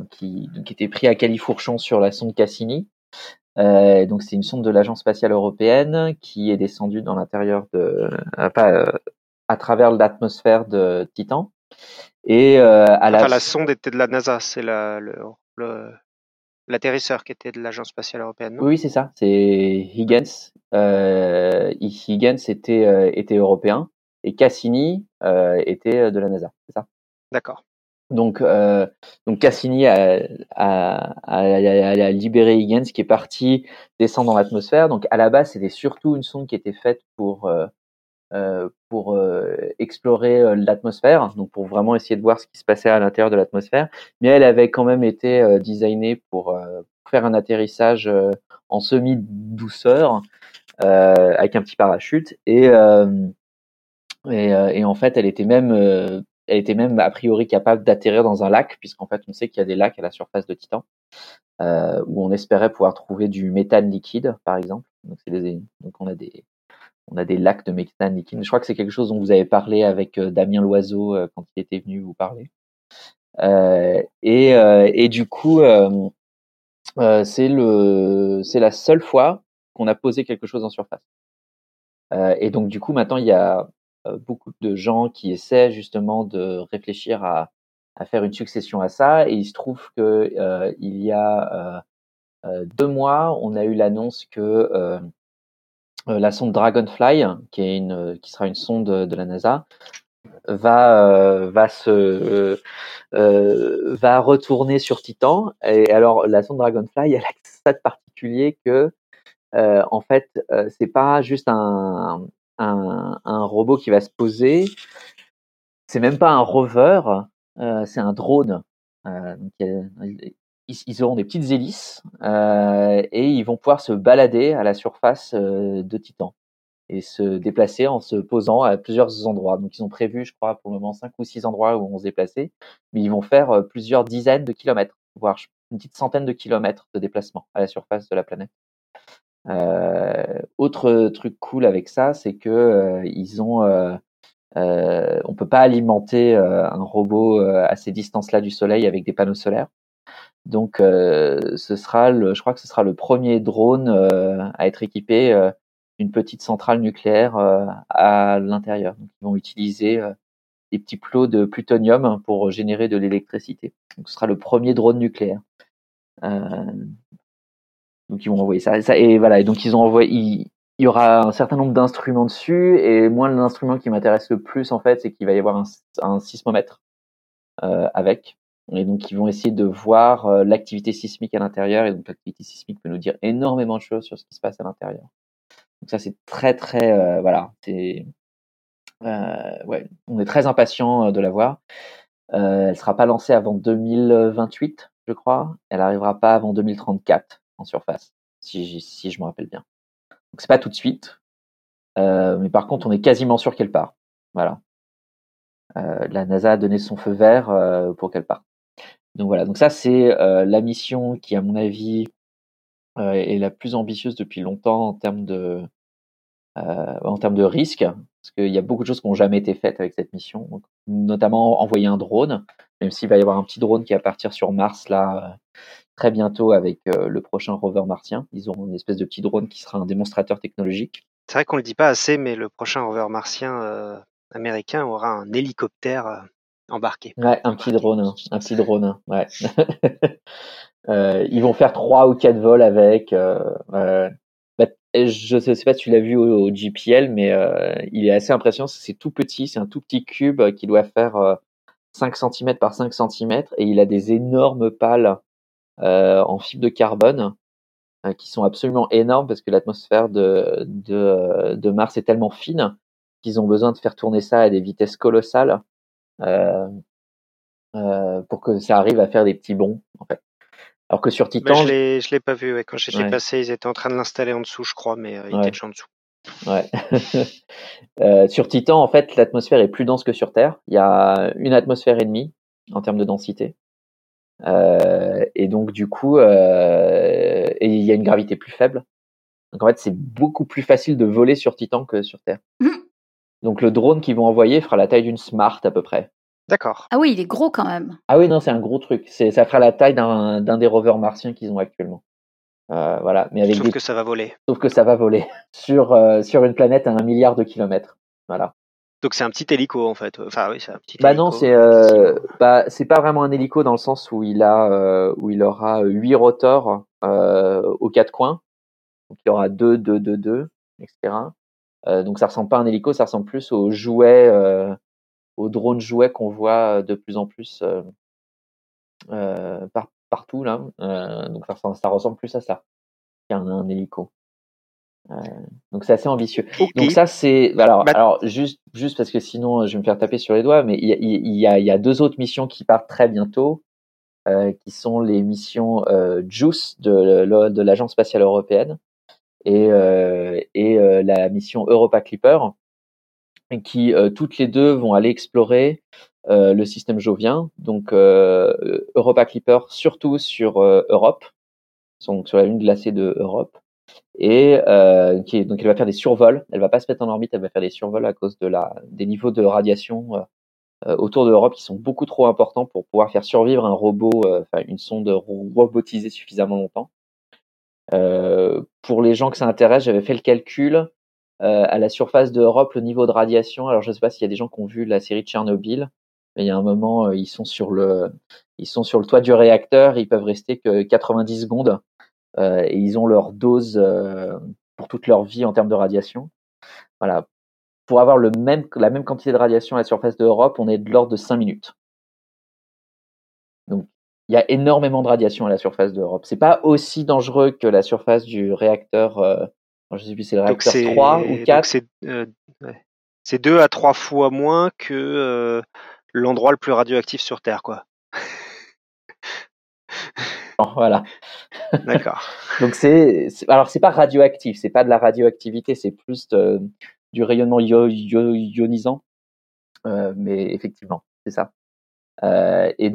qui était pris à califourchon sur la sonde Cassini. Donc c'est une sonde de l'Agence spatiale européenne qui est descendue dans l'intérieur à travers l'atmosphère de Titan. Et la sonde était de la NASA, c'est l'atterrisseur qui était de l'Agence spatiale européenne. Oui, c'est ça, c'est Huygens. Huygens était européen et Cassini était de la NASA, c'est ça ? D'accord. Donc Cassini a libéré Huygens, qui est parti descendre dans l'atmosphère. Donc à la base, c'était surtout une sonde qui était faite pour explorer l'atmosphère, donc pour vraiment essayer de voir ce qui se passait à l'intérieur de l'atmosphère, mais elle avait quand même été designée pour faire un atterrissage en semi-douceur avec un petit parachute, et en fait elle était même a priori capable d'atterrir dans un lac, puisqu'en fait on sait qu'il y a des lacs à la surface de Titan où on espérait pouvoir trouver du méthane liquide, par exemple. Donc on a des lacs de méthane liquide. Je crois que c'est quelque chose dont vous avez parlé avec Damien Loiseau quand il était venu vous parler. Et du coup, c'est la seule fois qu'on a posé quelque chose en surface. Et donc, du coup, maintenant, il y a beaucoup de gens qui essaient justement de réfléchir à faire une succession à ça. Et il se trouve que il y a 2 mois, on a eu l'annonce que la sonde Dragonfly, qui sera une sonde de la NASA, va retourner sur Titan. Et alors, la sonde Dragonfly, elle a ça de particulier que en fait, c'est pas juste un robot qui va se poser. C'est même pas un rover, c'est un drone. Donc, ils auront des petites hélices et ils vont pouvoir se balader à la surface de Titan et se déplacer en se posant à plusieurs endroits. Donc, ils ont prévu, je crois, pour le moment, 5 ou 6 endroits où on se déplacer, mais ils vont faire plusieurs dizaines de kilomètres, voire une petite centaine de kilomètres de déplacement à la surface de la planète. Autre truc cool avec ça, c'est que on peut pas alimenter un robot à ces distances-là du Soleil avec des panneaux solaires. Donc, je crois que ce sera le premier drone à être équipé d'une petite centrale nucléaire à l'intérieur. Donc, ils vont utiliser des petits plots de plutonium pour générer de l'électricité. Donc, ce sera le premier drone nucléaire. Donc ils vont envoyer ça et voilà. Et donc il y aura un certain nombre d'instruments dessus, et moi l'instrument qui m'intéresse le plus en fait, c'est qu'il va y avoir un sismomètre avec. Et donc ils vont essayer de voir l'activité sismique à l'intérieur, et donc l'activité sismique peut nous dire énormément de choses sur ce qui se passe à l'intérieur. Donc ça c'est très très voilà, c'est ouais, on est très impatients de la voir. Elle sera pas lancée avant 2028, je crois. Elle arrivera pas avant 2034. En surface, si je me rappelle bien. Donc c'est pas tout de suite, mais par contre on est quasiment sûr qu'elle part. Voilà. La NASA a donné son feu vert pour qu'elle parte. Donc voilà. Donc ça c'est la mission qui, à mon avis, est la plus ambitieuse depuis longtemps en termes de risque, parce qu'il y a beaucoup de choses qui n'ont jamais été faites avec cette mission. Donc, notamment envoyer un drone, même s'il va y avoir un petit drone qui va partir sur Mars là. Très bientôt avec le prochain rover martien. Ils auront une espèce de petit drone qui sera un démonstrateur technologique. C'est vrai qu'on ne le dit pas assez, mais le prochain rover martien américain aura un hélicoptère embarqué. Ouais, un petit drone. Ouais. Ils vont faire 3 ou 4 vols avec. Je ne sais pas si tu l'as vu au JPL, mais il est assez impressionnant. C'est tout petit, c'est un tout petit cube qui doit faire 5 cm par 5 cm et il a des énormes pales en fibre de carbone qui sont absolument énormes parce que l'atmosphère de Mars est tellement fine qu'ils ont besoin de faire tourner ça à des vitesses colossales pour que ça arrive à faire des petits bonds en fait. Alors que sur Titan, je l'ai pas vu. Ouais. Quand j'étais passé, ils étaient en train de l'installer en dessous, je crois, mais il était déjà en dessous. Ouais. Sur Titan, en fait, l'atmosphère est plus dense que sur Terre. Il y a 1,5 atmosphères en termes de densité. Et donc du coup, et il y a une gravité plus faible. Donc en fait, c'est beaucoup plus facile de voler sur Titan que sur Terre. Donc le drone qu'ils vont envoyer fera la taille d'une Smart à peu près. D'accord. Ah oui, il est gros quand même. Ah oui, non, c'est un gros truc. Ça fera la taille d'un des rovers martiens qu'ils ont actuellement. Voilà. Mais avec que ça va voler. Sauf que ça va voler sur une planète à 1 milliard de kilomètres. Voilà. Donc c'est un petit hélico en fait. Enfin oui, c'est un petit. Bah hélico. Non, c'est pas vraiment un hélico dans le sens où il aura 8 rotors aux 4 coins. Donc il aura 2, 2, 2, 2, etc. Donc ça ressemble pas à un hélico, ça ressemble plus aux jouets, aux drones jouets qu'on voit de plus en plus partout là. Donc ça ressemble plus à ça qu'à un hélico. Donc c'est assez ambitieux. Okay. Donc ça c'est alors juste parce que sinon je vais me faire taper sur les doigts, mais il y a 2 autres missions qui partent très bientôt, qui sont les missions JUICE de l'Agence spatiale européenne et la mission Europa Clipper, qui toutes les deux vont aller explorer le système jovien. Donc Europa Clipper surtout sur Europe, donc sur la lune glacée de Europe. Et donc elle va faire des survols. Elle va pas se mettre en orbite, elle va faire des survols à cause des niveaux de radiation autour de l'Europe qui sont beaucoup trop importants pour pouvoir faire survivre un robot, une sonde robotisée suffisamment longtemps. Pour les gens que ça intéresse, j'avais fait le calcul à la surface d'Europe, le niveau de radiation. Alors, je ne sais pas s'il y a des gens qui ont vu la série de Tchernobyl, mais il y a un moment, ils sont sur le toit du réacteur, ils peuvent rester que 90 secondes et ils ont leur dose pour toute leur vie en termes de radiation. Voilà. Pour avoir la même quantité de radiation à la surface de l'Europe, on est de l'ordre de 5 minutes. Donc, il y a énormément de radiation à la surface de l'Europe. C'est pas aussi dangereux que la surface du réacteur, je ne sais plus si c'est le réacteur 3 ou 4. C'est 2 à 3 fois moins que l'endroit le plus radioactif sur Terre, quoi. Voilà. D'accord. Donc, alors, c'est pas radioactif, c'est pas de la radioactivité, c'est plus du rayonnement ionisant, mais effectivement, c'est ça. Et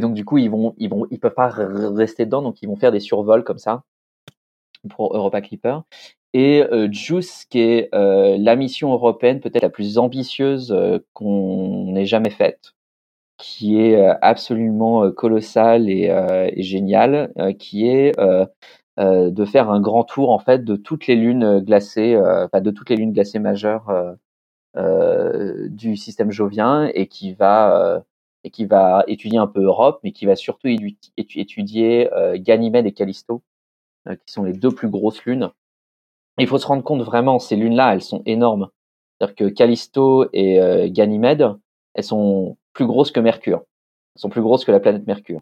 donc du coup, ils peuvent pas rester dedans, donc ils vont faire des survols comme ça pour Europa Clipper. Et JUICE, qui est la mission européenne peut-être la plus ambitieuse qu'on ait jamais faite, qui est absolument colossale et géniale, qui est de faire un grand tour en fait de toutes les lunes glacées, majeures du système jovien, et qui va étudier un peu Europe, mais qui va surtout étudier Ganymède et Callisto, qui sont les deux plus grosses lunes. Il faut se rendre compte vraiment, ces lunes-là, elles sont énormes. C'est-à-dire que Callisto et Ganymède, elles sont plus grosses que Mercure. Elles sont plus grosses que la planète Mercure.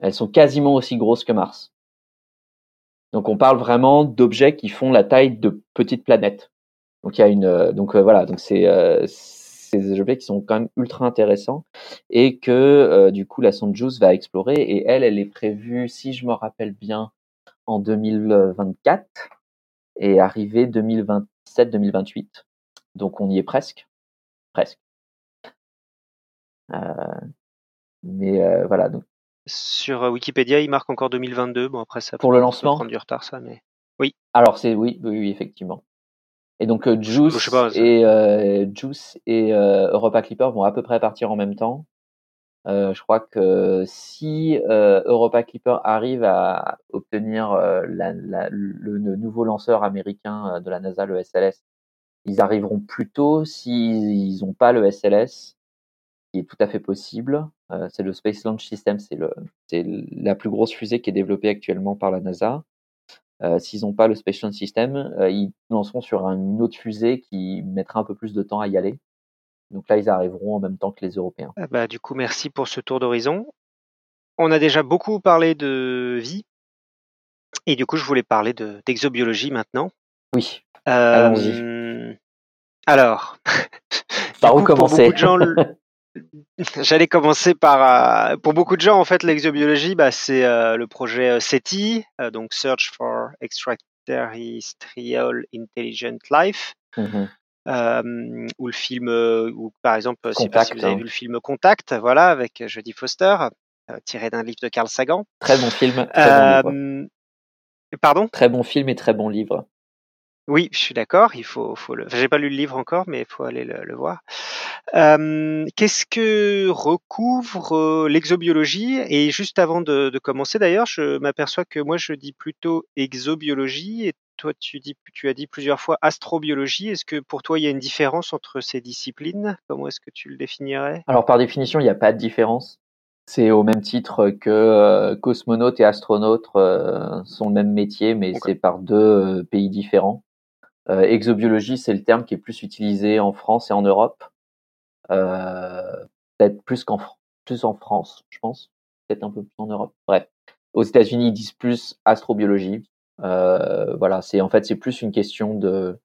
Elles sont quasiment aussi grosses que Mars. Donc, on parle vraiment d'objets qui font la taille de petites planètes. Donc, il y a c'est des objets qui sont quand même ultra intéressants et que, du coup, la sonde JUICE va explorer, et elle est prévue, si je me rappelle bien, en 2024 et arrivée 2027-2028. Donc, on y est presque. Presque. Voilà. Donc, sur Wikipédia, il marque encore 2022. Bon, après, ça pour le lancement, prendre du retard, ça, mais oui. Alors c'est oui, effectivement. Et donc JUICE et Europa Clipper vont à peu près partir en même temps. Je crois que si Europa Clipper arrive à obtenir le nouveau lanceur américain de la NASA, le SLS, ils arriveront plus tôt. S'ils n'ont pas le SLS, qui est tout à fait possible. C'est le Space Launch System, c'est la plus grosse fusée qui est développée actuellement par la NASA. S'ils n'ont pas le Space Launch System, ils lanceront sur une autre fusée qui mettra un peu plus de temps à y aller. Donc là, ils arriveront en même temps que les Européens. Du coup, merci pour ce tour d'horizon. On a déjà beaucoup parlé de vie, et du coup, je voulais parler d'exobiologie maintenant. Oui, allons-y. Alors, par où commencer ? J'allais commencer par pour beaucoup de gens, en fait, l'exobiologie, c'est le projet SETI, donc Search for Extraterrestrial Intelligent Life, ou le film, ou par exemple, Contact, je sais pas si vous avez vu le film Contact, voilà, avec Jodie Foster, tiré d'un livre de Carl Sagan. Très bon film. Pardon ? Très bon film et très bon livre. Oui, je suis d'accord. J'ai pas lu le livre encore, mais il faut aller le voir. Qu'est-ce que recouvre l'exobiologie ? Et juste avant de commencer, d'ailleurs, je m'aperçois que moi je dis plutôt exobiologie, et toi tu as dit plusieurs fois astrobiologie. Est-ce que pour toi il y a une différence entre ces disciplines ? Comment est-ce que tu le définirais ? Alors, par définition, il n'y a pas de différence. C'est au même titre que cosmonaute et astronaute sont le même métier, mais c'est par deux pays différents. Exobiologie, c'est le terme qui est plus utilisé en France et en Europe. Peut-être plus en France, je pense. Peut-être un peu plus en Europe. Bref. Aux États-Unis, ils disent plus astrobiologie. Voilà. C'est plus une question de,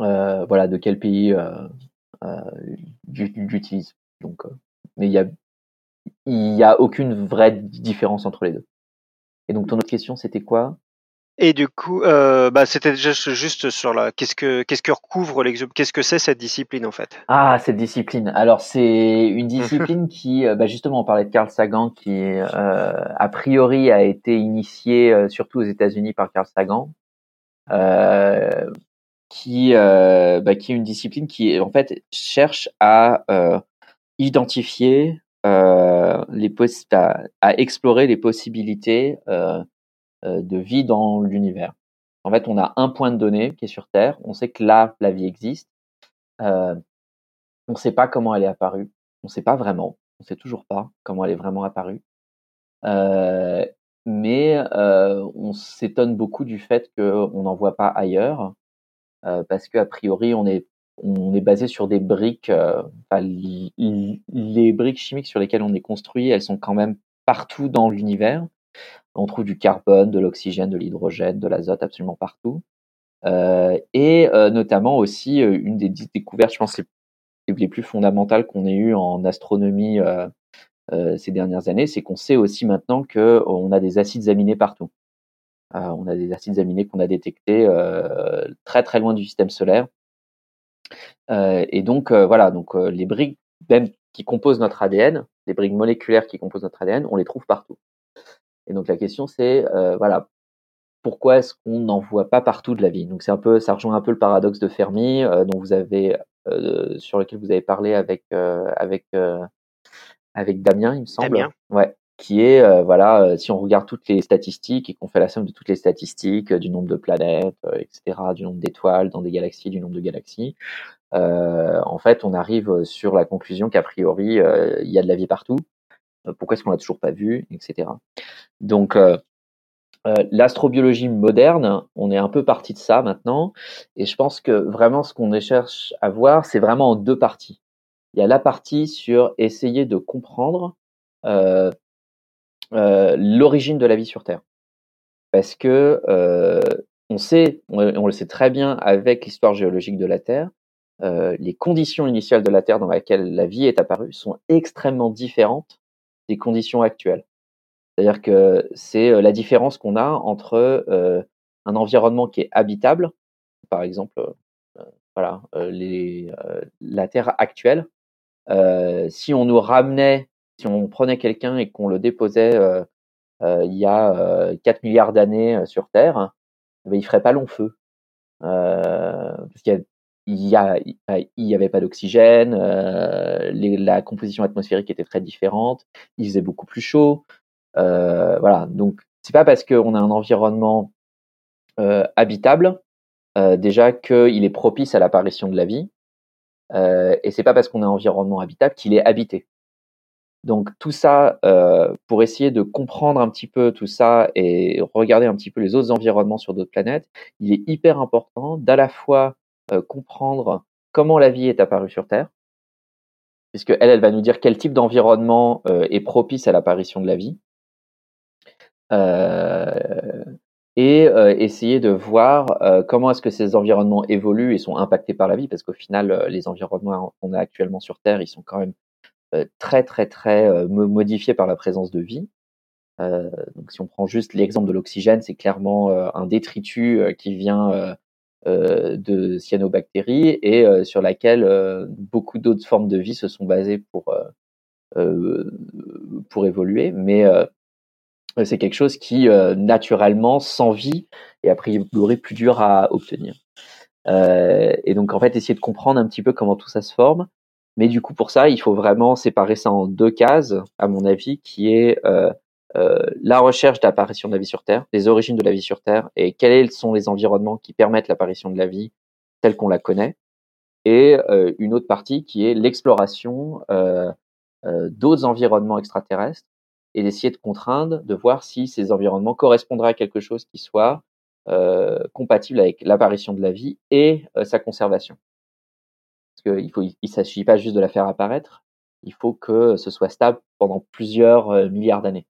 de quel pays, j'utilise. Donc, mais il y a aucune vraie différence entre les deux. Et donc, ton autre question, c'était quoi ? Et du coup, c'était juste sur qu'est-ce que recouvre l'exobiologie, qu'est-ce que c'est cette discipline, en fait ? Ah, cette discipline. Alors, c'est une discipline qui, justement, on parlait de Carl Sagan, qui, a priori, a été initiée surtout aux États-Unis par Carl Sagan. qui est une discipline qui, en fait, cherche à identifier à explorer les possibilités de vie dans l'univers. En fait, on a un point de données qui est sur Terre. On sait que là, la vie existe. On ne sait pas comment elle est apparue. On ne sait pas vraiment. On ne sait toujours pas comment elle est vraiment apparue. Mais on s'étonne beaucoup du fait qu'on n'en voit pas ailleurs, parce qu'a priori, on est basé sur des briques. Les briques chimiques sur lesquelles on est construit, elles sont quand même partout dans l'univers. On trouve du carbone, de l'oxygène, de l'hydrogène, de l'azote absolument partout. Et notamment aussi, une des découvertes, je pense, les plus fondamentales qu'on ait eues en astronomie ces dernières années, c'est qu'on sait aussi maintenant qu'on a des acides aminés partout. On a des acides aminés qu'on a détectés très très loin du système solaire. Et donc, les briques même qui composent notre ADN, les briques moléculaires qui composent notre ADN, on les trouve partout. Et donc la question c'est pourquoi est-ce qu'on n'en voit pas partout de la vie? Donc ça rejoint un peu le paradoxe de Fermi sur lequel vous avez parlé avec Damien, il me semble. Damien. Ouais. Qui est si on regarde toutes les statistiques et qu'on fait la somme de toutes les statistiques du nombre de planètes, etc., du nombre d'étoiles dans des galaxies, du nombre de galaxies, en fait on arrive sur la conclusion qu'a priori il y a de la vie partout. Pourquoi est-ce qu'on l'a toujours pas vu, etc. Donc l'astrobiologie moderne, on est un peu parti de ça maintenant, et je pense que vraiment ce qu'on cherche à voir, c'est vraiment en deux parties. Il y a la partie sur essayer de comprendre l'origine de la vie sur Terre, parce que on le sait très bien avec l'histoire géologique de la Terre. Les conditions initiales de la Terre dans laquelle la vie est apparue sont extrêmement différentes des conditions actuelles. C'est-à-dire que c'est la différence qu'on a entre un environnement qui est habitable, par exemple, la Terre actuelle. Si on prenait quelqu'un et qu'on le déposait il y a 4 milliards d'années sur Terre, il ferait pas long feu. Parce qu'il y a il y avait pas d'oxygène, la composition atmosphérique était très différente, il faisait beaucoup plus chaud, donc c'est pas parce qu'on a un environnement habitable déjà qu'il est propice à l'apparition de la vie, et c'est pas parce qu'on a un environnement habitable qu'il est habité. Donc tout ça, pour essayer de comprendre un petit peu tout ça et regarder un petit peu les autres environnements sur d'autres planètes, il est hyper important d'à la fois comprendre comment la vie est apparue sur Terre, puisque elle va nous dire quel type d'environnement est propice à l'apparition de la vie, et essayer de voir comment est-ce que ces environnements évoluent et sont impactés par la vie, parce qu'au final, les environnements qu'on a actuellement sur Terre, ils sont quand même très très très modifiés par la présence de vie. Donc si on prend juste l'exemple de l'oxygène, c'est clairement un détritus qui vient de cyanobactéries et sur laquelle beaucoup d'autres formes de vie se sont basées pour évoluer, mais c'est quelque chose qui naturellement sans vie est a priori plus dur à obtenir, et donc en fait essayer de comprendre un petit peu comment tout ça se forme. Mais du coup, pour ça, il faut vraiment séparer ça en deux cases, à mon avis, qui est la recherche d'apparition de la vie sur Terre, les origines de la vie sur Terre, et quels sont les environnements qui permettent l'apparition de la vie telle qu'on la connaît, et une autre partie qui est l'exploration d'autres environnements extraterrestres, et d'essayer de contraindre, de voir si ces environnements correspondraient à quelque chose qui soit compatible avec l'apparition de la vie et sa conservation. Parce qu'il faut, il ne s'agit pas juste de la faire apparaître, il faut que ce soit stable pendant plusieurs milliards d'années.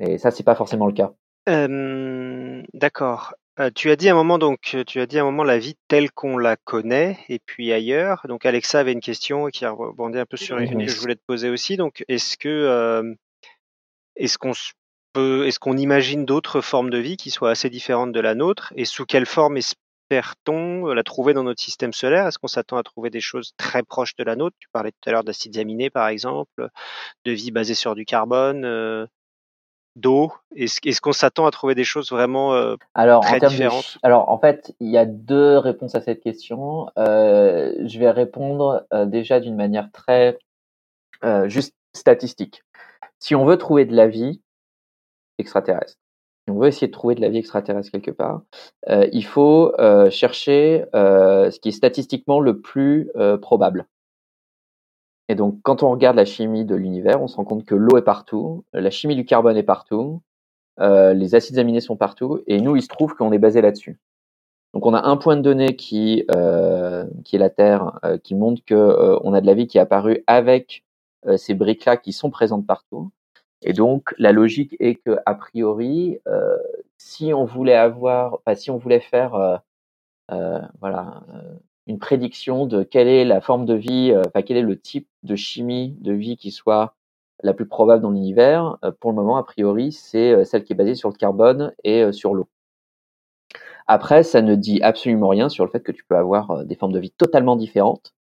Et ça, c'est pas forcément le cas. D'accord. Tu as dit à un moment la vie telle qu'on la connaît, et puis ailleurs. Donc Alexa avait une question qui rebondit un peu sur une que je voulais te poser aussi. Donc est-ce qu'on imagine d'autres formes de vie qui soient assez différentes de la nôtre, et sous quelle forme espère-t-on la trouver dans notre système solaire? Est-ce qu'on s'attend à trouver des choses très proches de la nôtre? Tu parlais tout à l'heure d'acides aminés, par exemple, de vie basée sur du carbone. d'eau? Est-ce qu'on s'attend à trouver des choses vraiment très différentes? Alors, en fait, il y a deux réponses à cette question. Je vais répondre déjà d'une manière très juste statistique. Si on veut trouver de la vie extraterrestre, si on veut essayer de trouver de la vie extraterrestre quelque part, il faut chercher ce qui est statistiquement le plus probable. Et donc, quand on regarde la chimie de l'univers, on se rend compte que l'eau est partout, la chimie du carbone est partout, les acides aminés sont partout, et nous, il se trouve qu'on est basé là-dessus. Donc, on a un point de données qui est la Terre, qui montre que on a de la vie qui est apparue avec ces briques-là qui sont présentes partout. Et donc, la logique est que, a priori, si on voulait faire une prédiction de quelle est la forme de vie, quel est le type de chimie de vie qui soit la plus probable dans l'univers, pour le moment, a priori, c'est celle qui est basée sur le carbone et sur l'eau. Après, ça ne dit absolument rien sur le fait que tu peux avoir des formes de vie totalement différentes.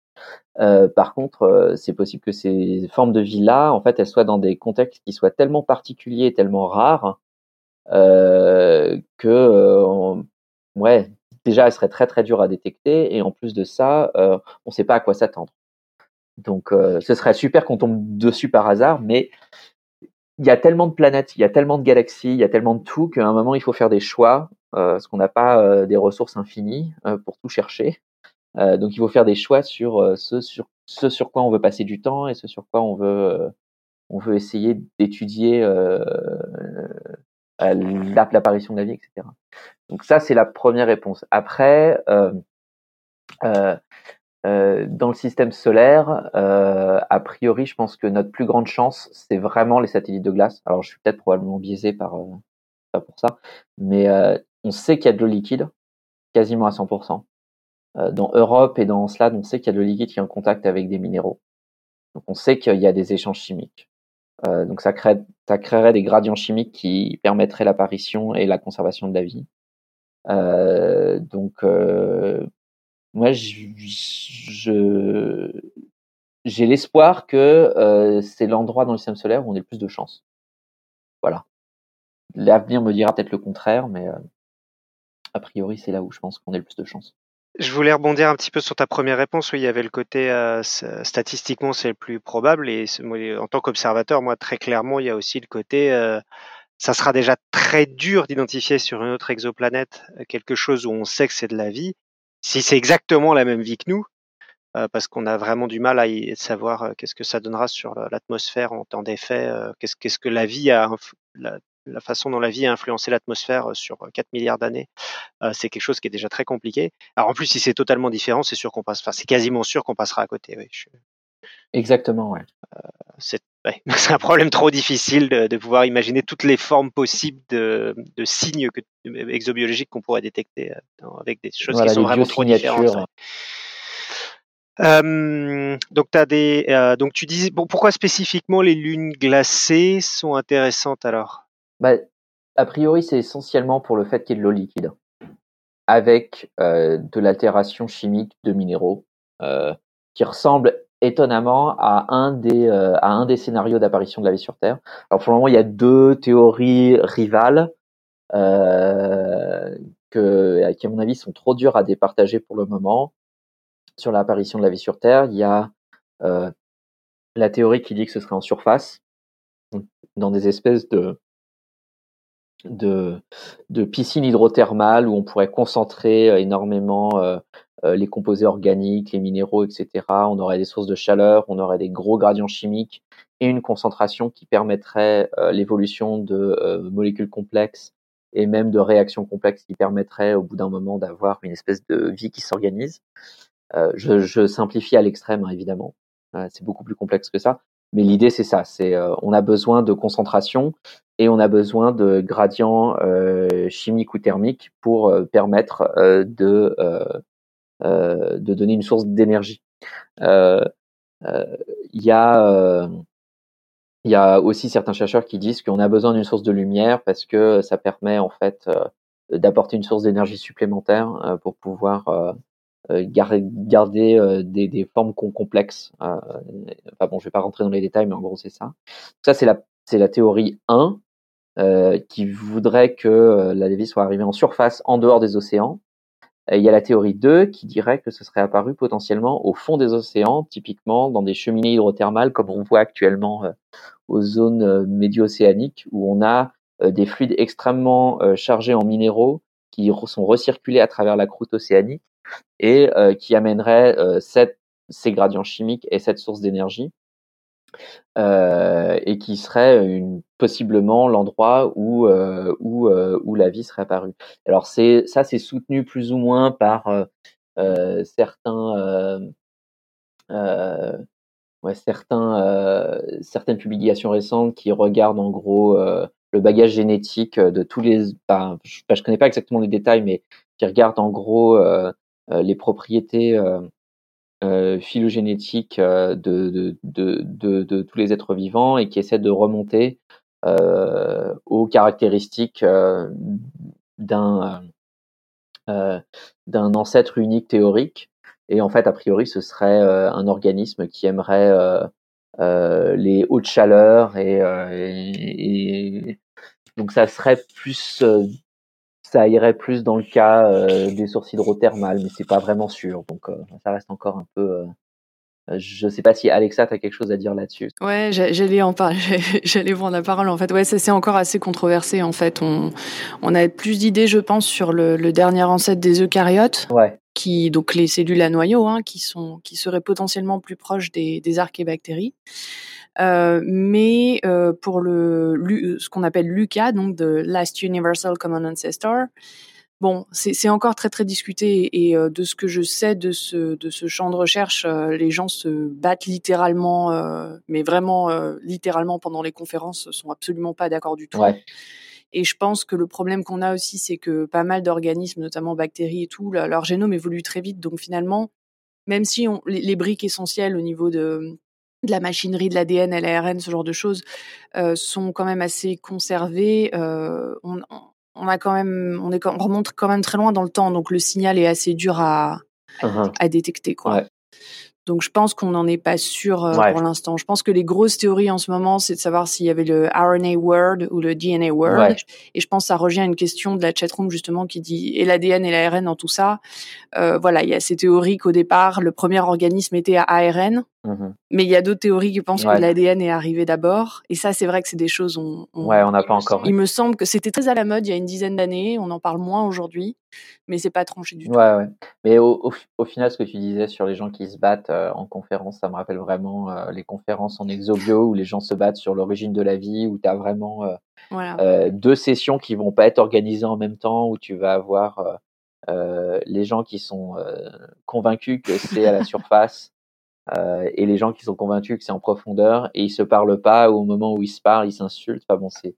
Par contre, c'est possible que ces formes de vie-là, en fait, elles soient dans des contextes qui soient tellement particuliers, tellement rares, que, déjà, elle serait très, très dure à détecter. Et en plus de ça, on ne sait pas à quoi s'attendre. Donc, ce serait super qu'on tombe dessus par hasard. Mais il y a tellement de planètes, il y a tellement de galaxies, il y a tellement de tout qu'à un moment, il faut faire des choix. Parce qu'on n'a pas des ressources infinies pour tout chercher. Donc, il faut faire des choix sur ce sur quoi on veut passer du temps et ce sur quoi on veut essayer d'étudier l'apparition de la vie, etc. Donc ça, c'est la première réponse. Après, dans le système solaire, a priori, je pense que notre plus grande chance, c'est vraiment les satellites de glace. Alors, je suis peut-être probablement biaisé pas pour ça, mais on sait qu'il y a de l'eau liquide, quasiment à 100%. Dans Europe et dans Encelade, on sait qu'il y a de l'eau liquide qui est en contact avec des minéraux. Donc, on sait qu'il y a des échanges chimiques. Donc, ça créerait des gradients chimiques qui permettraient l'apparition et la conservation de la vie. Moi, j'ai l'espoir que c'est l'endroit dans le système solaire où on ait le plus de chance. Voilà. L'avenir me dira peut-être le contraire, mais a priori, c'est là où je pense qu'on ait le plus de chance. Je voulais rebondir un petit peu sur ta première réponse. Oui, il y avait le côté statistiquement, c'est le plus probable. Et en tant qu'observateur, moi, très clairement, il y a aussi le côté ça sera déjà très dur d'identifier sur une autre exoplanète quelque chose où on sait que c'est de la vie, si c'est exactement la même vie que nous, parce qu'on a vraiment du mal à savoir qu'est-ce que ça donnera sur l'atmosphère en temps d'effet, qu'est-ce que la vie a... La façon dont la vie a influencé l'atmosphère sur 4 milliards d'années, c'est quelque chose qui est déjà très compliqué. Alors en plus, si c'est totalement différent, c'est quasiment sûr qu'on passera à côté. Oui. Exactement, ouais. C'est un problème trop difficile de pouvoir imaginer toutes les formes possibles de signes exobiologiques qu'on pourrait détecter avec des choses qui sont vraiment trop différentes. Ouais. Donc donc tu disais pourquoi spécifiquement les lunes glacées sont intéressantes alors? A priori c'est essentiellement pour le fait qu'il y ait de l'eau liquide avec de l'altération chimique de minéraux qui ressemble étonnamment à un des scénarios d'apparition de la vie sur Terre. Alors pour le moment il y a deux théories rivales qui à mon avis sont trop dures à départager pour le moment. Sur l'apparition de la vie sur Terre, il y a la théorie qui dit que ce serait en surface, dans des espèces de piscines hydrothermales où on pourrait concentrer énormément les composés organiques, les minéraux, etc. On aurait des sources de chaleur, on aurait des gros gradients chimiques et une concentration qui permettrait l'évolution de molécules complexes et même de réactions complexes qui permettraient au bout d'un moment d'avoir une espèce de vie qui s'organise. Je simplifie à l'extrême, hein, évidemment. C'est beaucoup plus complexe que ça. Mais l'idée, c'est ça. On a besoin de concentration et on a besoin de gradients chimiques ou thermiques pour permettre de donner une source d'énergie. Il y a aussi certains chercheurs qui disent qu'on a besoin d'une source de lumière parce que ça permet en fait d'apporter une source d'énergie supplémentaire pour pouvoir garder des formes complexes. Je vais pas rentrer dans les détails, mais en gros, c'est ça. Ça, c'est la théorie 1. qui voudrait que la Lévis soit arrivée en surface, en dehors des océans. Il y a la théorie 2 qui dirait que ce serait apparu potentiellement au fond des océans, typiquement dans des cheminées hydrothermales comme on voit actuellement aux zones médio-océaniques où on a des fluides extrêmement chargés en minéraux qui sont recirculés à travers la croûte océanique et qui amèneraient ces gradients chimiques et cette source d'énergie et qui serait possiblement l'endroit où la vie serait apparue. Alors c'est soutenu plus ou moins par certaines publications récentes qui regardent en gros le bagage génétique de tous les... je connais pas exactement les détails, mais qui regardent en gros les propriétés phylogénétiques de tous les êtres vivants et qui essaient de remonter aux caractéristiques d'un ancêtre unique théorique. Et en fait, a priori, ce serait un organisme qui aimerait les hautes chaleurs et donc ça serait plus ça irait plus dans le cas des sources hydrothermales, mais c'est pas vraiment sûr. Donc ça reste encore un peu. Je sais pas si Alexa, t'as quelque chose à dire là-dessus. Ouais, j'allais prendre la parole en fait. Ouais, ça c'est encore assez controversé en fait. On a plus d'idées, je pense, sur le dernier ancêtre des eucaryotes. Ouais. Qui donc les cellules à noyaux, hein, qui seraient potentiellement plus proches des archébactéries. Mais pour ce qu'on appelle l'UCA, donc de Last Universal Common Ancestor, bon, c'est encore très très discuté et de ce que je sais de ce champ de recherche, les gens se battent littéralement, mais vraiment littéralement pendant les conférences, sont absolument pas d'accord du tout. Ouais. Et je pense que le problème qu'on a aussi, c'est que pas mal d'organismes, notamment bactéries et tout, leur génome évolue très vite. Donc finalement, même si les briques essentielles au niveau de la machinerie, de l'ADN, l'ARN, ce genre de choses, sont quand même assez conservées. On remonte quand même très loin dans le temps, donc le signal est assez dur à détecter, quoi. Ouais. Donc je pense qu'on n'en est pas sûr pour l'instant. Je pense que les grosses théories en ce moment, c'est de savoir s'il y avait le RNA word ou le DNA word. Ouais. Et je pense que ça revient à une question de la chatroom justement qui dit et l'ADN et l'ARN dans tout ça. Voilà, il y a ces théories qu'au départ, le premier organisme était à ARN. Mm-hmm. Mais il y a d'autres théories qui pensent que l'ADN est arrivé d'abord. Et ça, c'est vrai que c'est des choses... on n'a pas encore... Il me semble que c'était très à la mode il y a une dizaine d'années. On en parle moins aujourd'hui. Mais c'est pas tranché du tout. Ouais. Mais au final, ce que tu disais sur les gens qui se battent en conférence, ça me rappelle vraiment les conférences en exobio où les gens se battent sur l'origine de la vie, où tu as vraiment deux sessions qui vont pas être organisées en même temps, où tu vas avoir les gens qui sont convaincus que c'est à la surface et les gens qui sont convaincus que c'est en profondeur, et ils se parlent pas, ou au moment où ils se parlent, ils s'insultent. Enfin bon, c'est,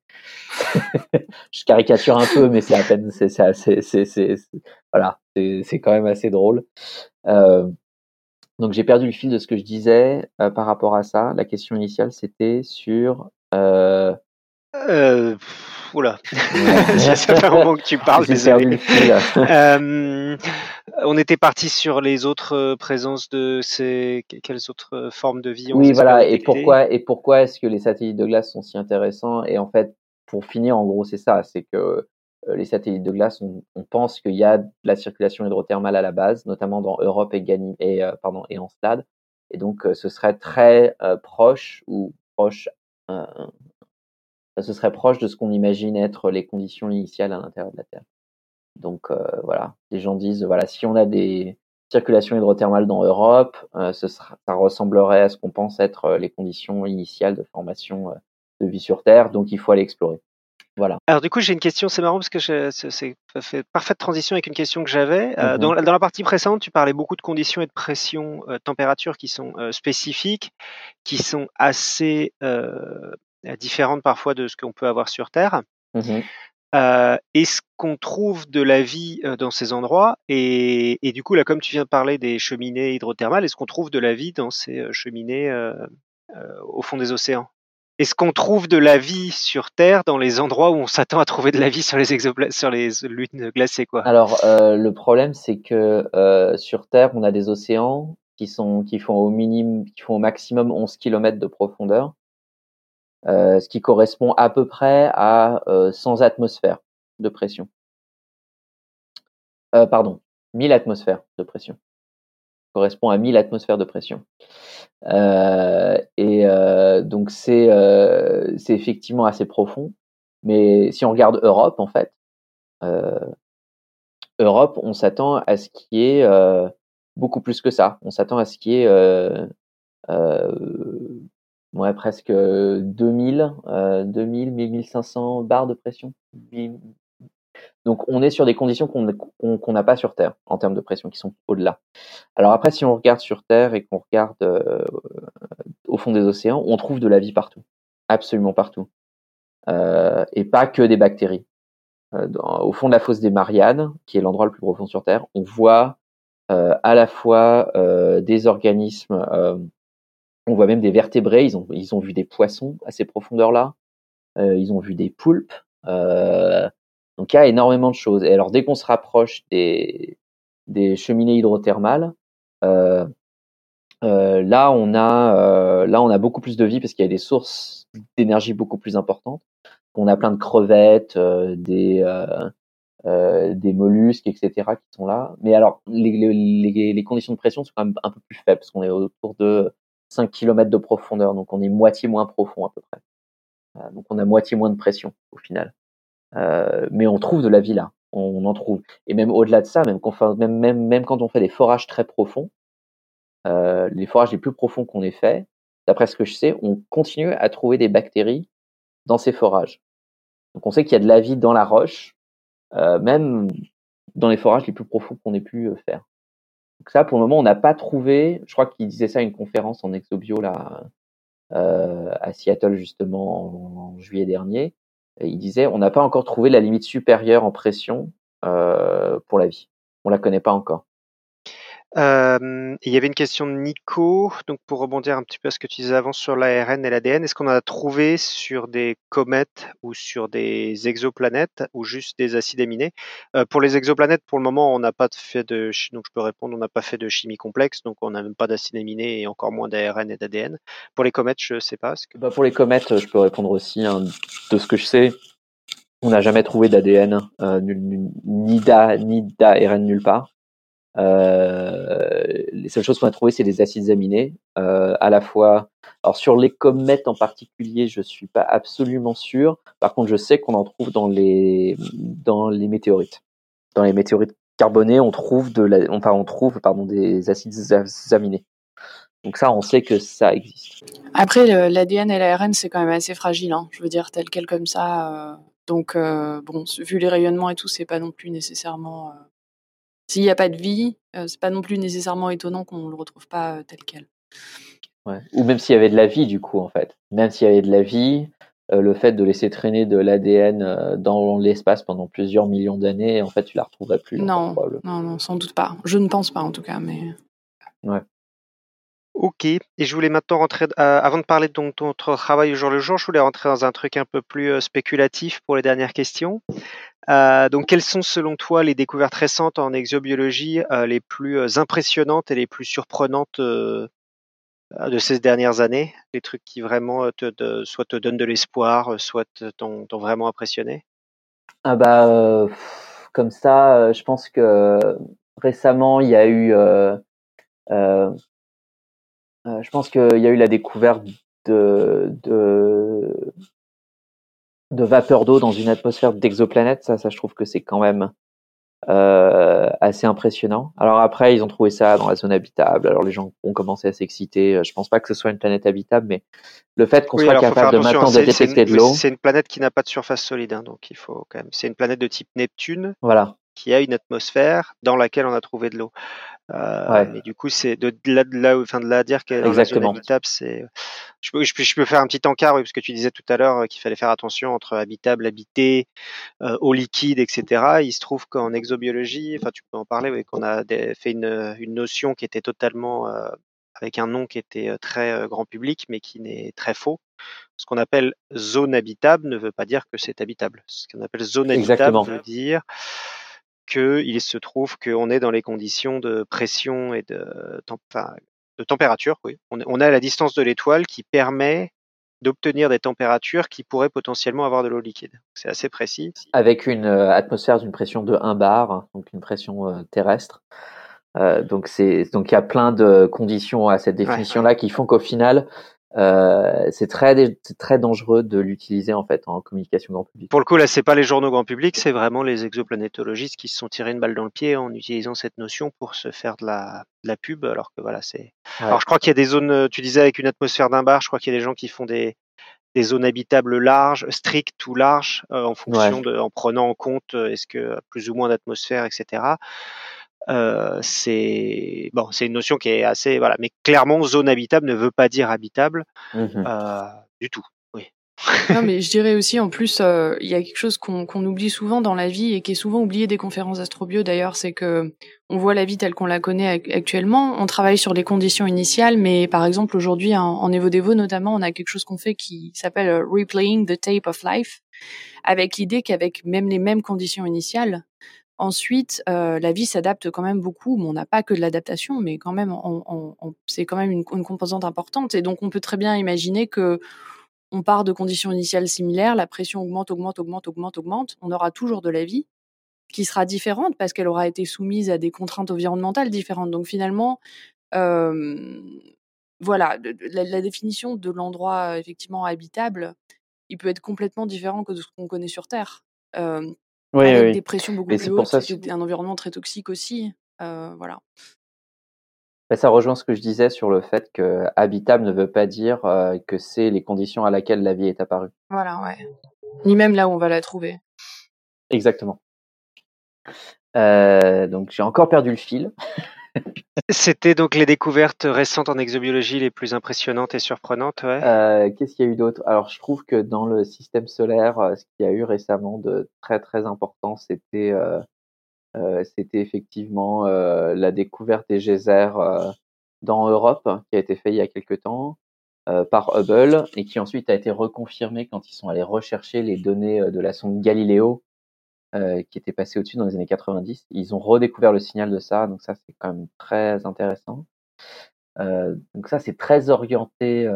je caricature un peu, mais c'est à peine, voilà, c'est quand même assez drôle. Donc j'ai perdu le fil de ce que je disais par rapport à ça. La question initiale, c'était sur. Oula, ça fait un moment que tu parles, désolé. On était parti sur les autres présences de quelles autres formes de vie on Oui, voilà, et pourquoi est-ce que les satellites de glace sont si intéressants? Et en fait, pour finir, en gros, c'est ça, c'est que les satellites de glace, on pense qu'il y a de la circulation hydrothermale à la base, notamment dans Europe et Encelade, et donc ce serait très proche de ce qu'on imagine être les conditions initiales à l'intérieur de la Terre. Donc voilà, les gens disent voilà, si on a des circulations hydrothermales dans Europe, ça ressemblerait à ce qu'on pense être les conditions initiales de formation de vie sur Terre, donc il faut aller explorer. Voilà. Alors du coup, j'ai une question, c'est marrant parce que ça fait parfaite transition avec une question que j'avais. Dans la partie précédente, tu parlais beaucoup de conditions et de pression, température qui sont spécifiques, qui sont assez différentes parfois de ce qu'on peut avoir sur Terre. Mmh. Est-ce qu'on trouve de la vie dans ces endroits et du coup là, comme tu viens de parler des cheminées hydrothermales, est-ce qu'on trouve de la vie dans ces cheminées au fond des océans? Est-ce qu'on trouve de la vie sur Terre dans les endroits où on s'attend à trouver de la vie sur les lunes glacées, quoi? Alors le problème, c'est que sur Terre, on a des océans qui font au maximum 11 km de profondeur. ce qui correspond à peu près à 100 atmosphères de pression. 1000 atmosphères de pression. Correspond à 1000 atmosphères de pression. Donc c'est effectivement assez profond. Mais si on regarde Europe, en fait, Europe, on s'attend à ce qui est beaucoup plus que ça. On s'attend à ce qui est presque 1500 bars de pression. Donc, on est sur des conditions qu'on n'a pas sur Terre, en termes de pression, qui sont au-delà. Alors après, si on regarde sur Terre et qu'on regarde au fond des océans, on trouve de la vie partout, absolument partout. Et pas que des bactéries. Au fond de la fosse des Mariannes, qui est l'endroit le plus profond sur Terre, on voit à la fois des organismes, on voit même des vertébrés, ils ont vu des poissons à ces profondeurs-là, ils ont vu des poulpes, donc il y a énormément de choses. Et alors dès qu'on se rapproche des cheminées hydrothermales, là on a beaucoup plus de vie parce qu'il y a des sources d'énergie beaucoup plus importantes. On a plein de crevettes, des mollusques, etc. qui sont là. Mais alors, les conditions de pression sont quand même un peu plus faibles, parce qu'on est autour de 5 km de profondeur, donc on est moitié moins profond à peu près. Donc on a moitié moins de pression au final. Mais on trouve de la vie là, on en trouve. Et même au-delà de ça, même quand on fait des forages très profonds, les forages les plus profonds qu'on ait fait, d'après ce que je sais, on continue à trouver des bactéries dans ces forages. Donc on sait qu'il y a de la vie dans la roche, même dans les forages les plus profonds qu'on ait pu faire. Donc ça, pour le moment, on n'a pas trouvé, je crois qu'il disait ça à une conférence en exobio là, à Seattle justement en juillet dernier, et il disait on n'a pas encore trouvé la limite supérieure en pression pour la vie. On ne la connaît pas encore. Il y avait une question de Nico, donc pour rebondir un petit peu à ce que tu disais avant sur l'ARN et l'ADN, est-ce qu'on en a trouvé sur des comètes ou sur des exoplanètes ou juste des acides aminés? Pour les exoplanètes, pour le moment, on n'a pas fait de chimie, donc je peux répondre, on n'a pas fait de chimie complexe, donc on n'a même pas d'acides aminés et encore moins d'ARN et d'ADN. Pour les comètes, je ne sais pas. Pour les comètes, je peux répondre aussi de ce que je sais. On n'a jamais trouvé d'ADN ni d'ARN nulle part. Les seules choses qu'on a trouvées, c'est des acides aminés, à la fois. Alors sur les comètes en particulier, je suis pas absolument sûr. Par contre, je sais qu'on en trouve dans les météorites. Dans les météorites carbonées, on trouve des acides aminés. Donc ça, on sait que ça existe. Après, l'ADN et l'ARN, c'est quand même assez fragile, hein. Je veux dire, tel quel comme ça. Donc bon, vu les rayonnements et tout, c'est pas non plus nécessairement. S'il n'y a pas de vie, c'est pas non plus nécessairement étonnant qu'on ne le retrouve pas tel quel. Ouais. Ou même s'il y avait de la vie, du coup, en fait. Même s'il y avait de la vie, le fait de laisser traîner de l'ADN dans l'espace pendant plusieurs millions d'années, en fait, tu ne la retrouverais plus. Non, sans doute pas. Je ne pense pas, en tout cas. Mais... Ouais. Ok, et je voulais maintenant rentrer, avant de parler de ton travail au jour le jour, je voulais rentrer dans un truc un peu plus spéculatif pour les dernières questions. Donc, quelles sont selon toi les découvertes récentes en exobiologie les plus impressionnantes et les plus surprenantes de ces dernières années? Les trucs qui vraiment soit te donnent de l'espoir, soit t'ont vraiment impressionné? Comme ça, je pense que récemment, il y a eu... je pense qu'il y a eu la découverte de vapeur d'eau dans une atmosphère d'exoplanète. Ça, je trouve que c'est quand même assez impressionnant. Alors après, ils ont trouvé ça dans la zone habitable. Alors les gens ont commencé à s'exciter. Je pense pas que ce soit une planète habitable, mais le fait qu'on soit capable de maintenant de détecter de l'eau. C'est une planète qui n'a pas de surface solide, hein, donc il faut quand même. C'est une planète de type Neptune. Voilà. Qui a une atmosphère dans laquelle on a trouvé de l'eau. Et du coup, c'est de là à dire qu'elle est habitable, c'est. Je peux faire un petit encart, oui, parce que tu disais tout à l'heure qu'il fallait faire attention entre habitable, habité, eau liquide, etc. Il se trouve qu'en exobiologie, enfin, tu peux en parler, oui, qu'on a fait une notion qui était totalement avec un nom qui était très grand public, mais qui n'est très faux. Ce qu'on appelle zone habitable ne veut pas dire que c'est habitable. Ce qu'on appelle zone habitable veut dire qu'il se trouve qu'on est dans les conditions de pression et de température. Oui. On est à la distance de l'étoile qui permet d'obtenir des températures qui pourraient potentiellement avoir de l'eau liquide. C'est assez précis. Avec une atmosphère d'une pression de 1 bar, donc une pression terrestre. Donc il y a plein de conditions à cette définition-là qui font qu'au final, c'est très dangereux de l'utiliser en fait en communication grand public. Pour le coup, là, c'est pas les journaux grand public, c'est vraiment les exoplanétologistes qui se sont tirés une balle dans le pied en utilisant cette notion pour se faire de la pub. Alors que voilà, c'est. Ouais. Alors je crois qu'il y a des zones. Tu disais avec une atmosphère d'un bar, je crois qu'il y a des gens qui font des zones habitables larges, strictes ou larges, en fonction en prenant en compte est-ce que plus ou moins d'atmosphère, etc. C'est une notion qui est assez mais clairement zone habitable ne veut pas dire habitable du tout. Oui. Non, mais je dirais aussi en plus il y a quelque chose qu'on oublie souvent dans la vie et qui est souvent oublié des conférences astrobio d'ailleurs, c'est que on voit la vie telle qu'on la connaît actuellement, on travaille sur les conditions initiales, mais par exemple aujourd'hui en Evodevo notamment, on a quelque chose qu'on fait qui s'appelle replaying the tape of life, avec l'idée qu'avec même les mêmes conditions initiales, ensuite, la vie s'adapte quand même beaucoup. Bon, on n'a pas que de l'adaptation, mais quand même, c'est quand même une composante importante. Et donc, on peut très bien imaginer que on part de conditions initiales similaires, la pression augmente. On aura toujours de la vie qui sera différente parce qu'elle aura été soumise à des contraintes environnementales différentes. Donc, finalement, la définition de l'endroit effectivement habitable, il peut être complètement différent que de ce qu'on connaît sur Terre. Avec des pressions beaucoup plus hautes, c'est un environnement très toxique aussi. Ça rejoint ce que je disais sur le fait que habitable ne veut pas dire que c'est les conditions à laquelle la vie est apparue. Voilà, ouais. Ni même là où on va la trouver. Exactement. Donc j'ai encore perdu le fil. C'était donc les découvertes récentes en exobiologie les plus impressionnantes et surprenantes. Ouais. Qu'est-ce qu'il y a eu d'autre ? Alors, je trouve que dans le système solaire, ce qu'il y a eu récemment de très très important, c'était effectivement la découverte des geysers dans Europe, qui a été faite il y a quelque temps par Hubble et qui ensuite a été reconfirmée quand ils sont allés rechercher les données de la sonde Galileo. Qui était passé au-dessus dans les années 90. Ils ont redécouvert le signal de ça, donc ça, c'est quand même très intéressant. Donc ça, c'est très orienté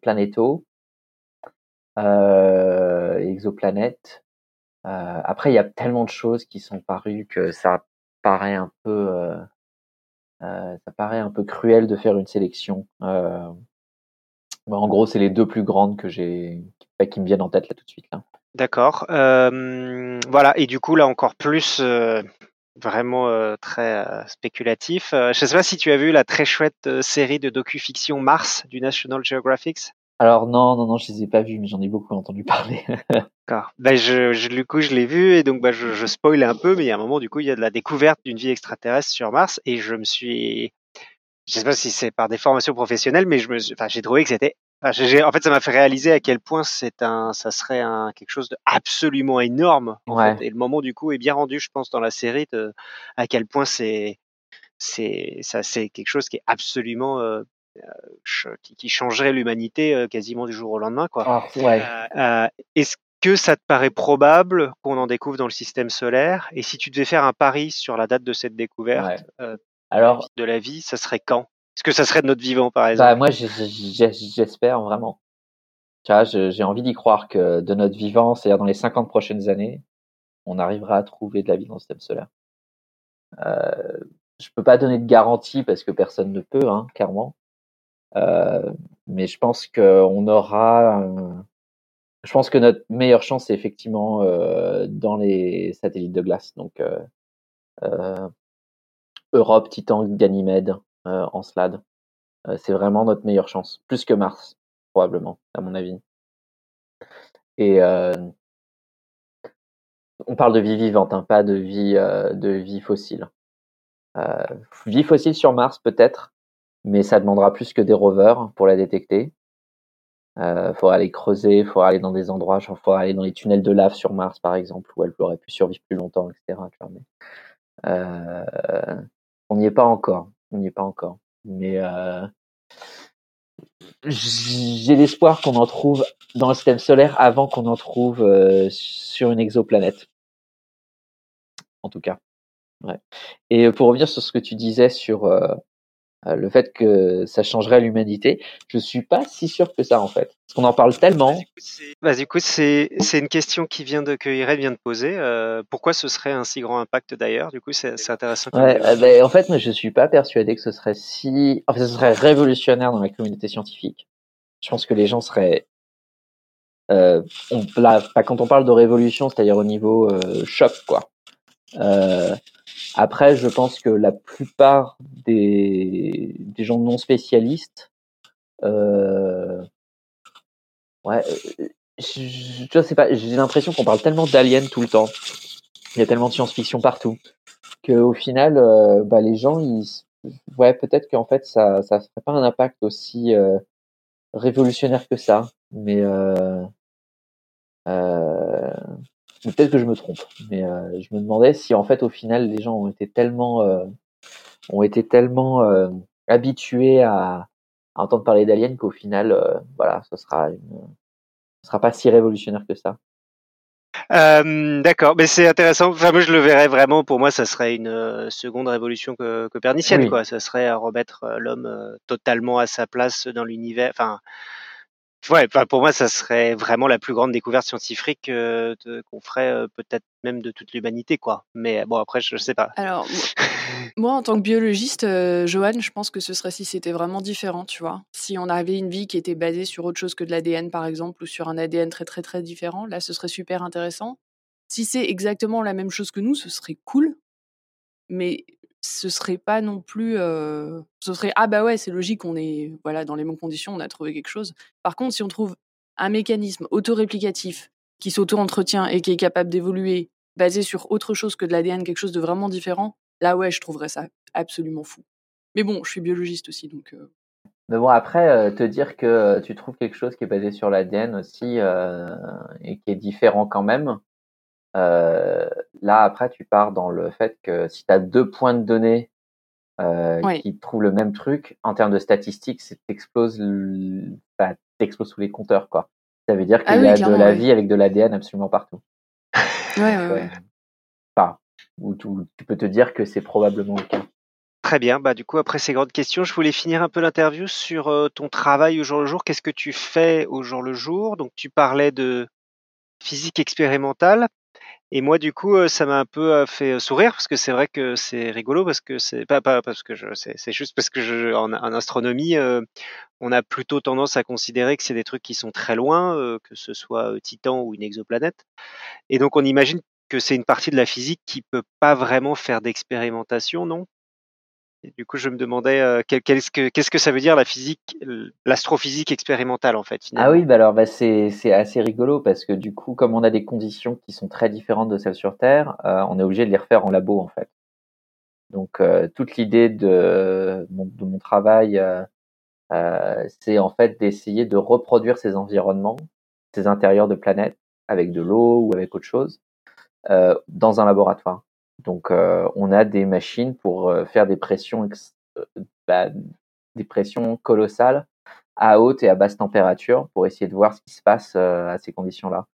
planéto, exoplanète. Après, il y a tellement de choses qui sont parues que ça paraît un peu cruel de faire une sélection. En gros, c'est les deux plus grandes que qui me viennent en tête là tout de suite. Là. D'accord. Et du coup, là encore plus très spéculatif. Je ne sais pas si tu as vu la très chouette série de docu-fiction Mars du National Geographic. Alors non, je ne les ai pas vus, mais j'en ai beaucoup entendu parler. D'accord. Je l'ai vu et donc je spoil un peu, mais il y a un moment, du coup, il y a de la découverte d'une vie extraterrestre sur Mars et je ne sais pas si c'est par des formations professionnelles, mais j'ai trouvé que c'était. En fait, ça m'a fait réaliser à quel point ça serait quelque chose de absolument énorme. En fait. Et le moment du coup est bien rendu, je pense, dans la série, à quel point c'est quelque chose qui est absolument qui changerait l'humanité quasiment du jour au lendemain, quoi. Oh, ouais. Est-ce que ça te paraît probable qu'on en découvre dans le système solaire ? Et si tu devais faire un pari sur la date de cette découverte de la vie, ça serait quand ? Est-ce que ça serait de notre vivant, par exemple ? Moi, j'espère vraiment. Tu vois, j'ai envie d'y croire que de notre vivant, c'est-à-dire dans les 50 prochaines années, on arrivera à trouver de la vie dans le système solaire. Je peux pas donner de garantie parce que personne ne peut, clairement. Mais je pense qu'on aura... je pense que notre meilleure chance, c'est effectivement dans les satellites de glace. Donc, Europe, Titan, Ganymède... Encelade, c'est vraiment notre meilleure chance, plus que Mars probablement à mon avis. Et on parle de vie vivante, pas de vie fossile. Vie fossile sur Mars peut-être, mais ça demandera plus que des rovers pour la détecter. Faudra aller creuser, faudra aller dans des endroits, faudra aller dans les tunnels de lave sur Mars par exemple, où elle aurait pu survivre plus longtemps, etc. On n'y est pas encore. Mais j'ai l'espoir qu'on en trouve dans le système solaire avant qu'on en trouve sur une exoplanète. En tout cas. Ouais. Et pour revenir sur ce que tu disais sur le fait que ça changerait l'humanité, je suis pas si sûr que ça, en fait. Parce qu'on en parle tellement. C'est une question que Irène vient de poser. Pourquoi ce serait un si grand impact d'ailleurs? Du coup, c'est intéressant. Ouais, en fait, moi, je suis pas persuadé que ce serait si... En fait, ce serait révolutionnaire dans la communauté scientifique. Je pense que les gens seraient... quand on parle de révolution, c'est-à-dire au niveau choc, quoi. Après, je pense que la plupart des gens non spécialistes, je sais pas, j'ai l'impression qu'on parle tellement d'aliens tout le temps, il y a tellement de science-fiction partout, qu'au final, les gens, peut-être qu'en fait, ça ferait pas un impact aussi révolutionnaire que ça, mais peut-être que je me trompe, mais je me demandais si en fait au final les gens ont été tellement habitués à entendre parler d'aliens qu'au final ce sera pas si révolutionnaire que ça. D'accord, mais c'est intéressant. Enfin, moi je le verrais vraiment. Pour moi, ça serait une seconde révolution copernicienne, oui. Quoi. Ça serait à remettre l'homme totalement à sa place dans l'univers. Enfin, pour moi, ça serait vraiment la plus grande découverte scientifique qu'on ferait peut-être même de toute l'humanité, quoi. Mais bon, après, je sais pas. Alors, moi, en tant que biologiste, Johan, je pense que ce serait si c'était vraiment différent, tu vois. Si on avait une vie qui était basée sur autre chose que de l'ADN, par exemple, ou sur un ADN très, très, très différent, là, ce serait super intéressant. Si c'est exactement la même chose que nous, ce serait cool, mais ce serait pas non plus... ce serait, c'est logique, on est dans les mêmes conditions, on a trouvé quelque chose. Par contre, si on trouve un mécanisme autoréplicatif qui s'auto-entretient et qui est capable d'évoluer, basé sur autre chose que de l'ADN, quelque chose de vraiment différent, là, je trouverais ça absolument fou. Mais bon, je suis biologiste aussi, donc... Mais bon, après, te dire que tu trouves quelque chose qui est basé sur l'ADN aussi et qui est différent quand même... là après tu pars dans le fait que si t'as 2 points de données qui trouvent le même truc, en termes de statistiques t'explose sous les compteurs, quoi. Ça veut dire qu'il y a de la vie avec de l'ADN absolument partout. Ouais. Enfin, où tu peux te dire que c'est probablement le cas. Très bien, du coup après ces grandes questions, je voulais finir un peu l'interview sur ton travail au jour le jour. Qu'est-ce que tu fais au jour le jour? Donc tu parlais de physique expérimentale. Et moi, du coup, ça m'a un peu fait sourire parce que c'est vrai que c'est rigolo parce que c'est pas parce que c'est juste parce que en astronomie, on a plutôt tendance à considérer que c'est des trucs qui sont très loin, que ce soit Titan ou une exoplanète. Et donc, on imagine que c'est une partie de la physique qui peut pas vraiment faire d'expérimentation, non? Et du coup, je me demandais qu'est-ce que ça veut dire la physique, l'astrophysique expérimentale en fait. Finalement. Ah oui, c'est assez rigolo parce que du coup, comme on a des conditions qui sont très différentes de celles sur Terre, on est obligé de les refaire en labo en fait. Donc toute l'idée de mon travail, c'est en fait d'essayer de reproduire ces environnements, ces intérieurs de planètes avec de l'eau ou avec autre chose dans un laboratoire. Donc, on a des machines pour faire des pressions, des pressions colossales à haute et à basse température pour essayer de voir ce qui se passe à ces conditions-là.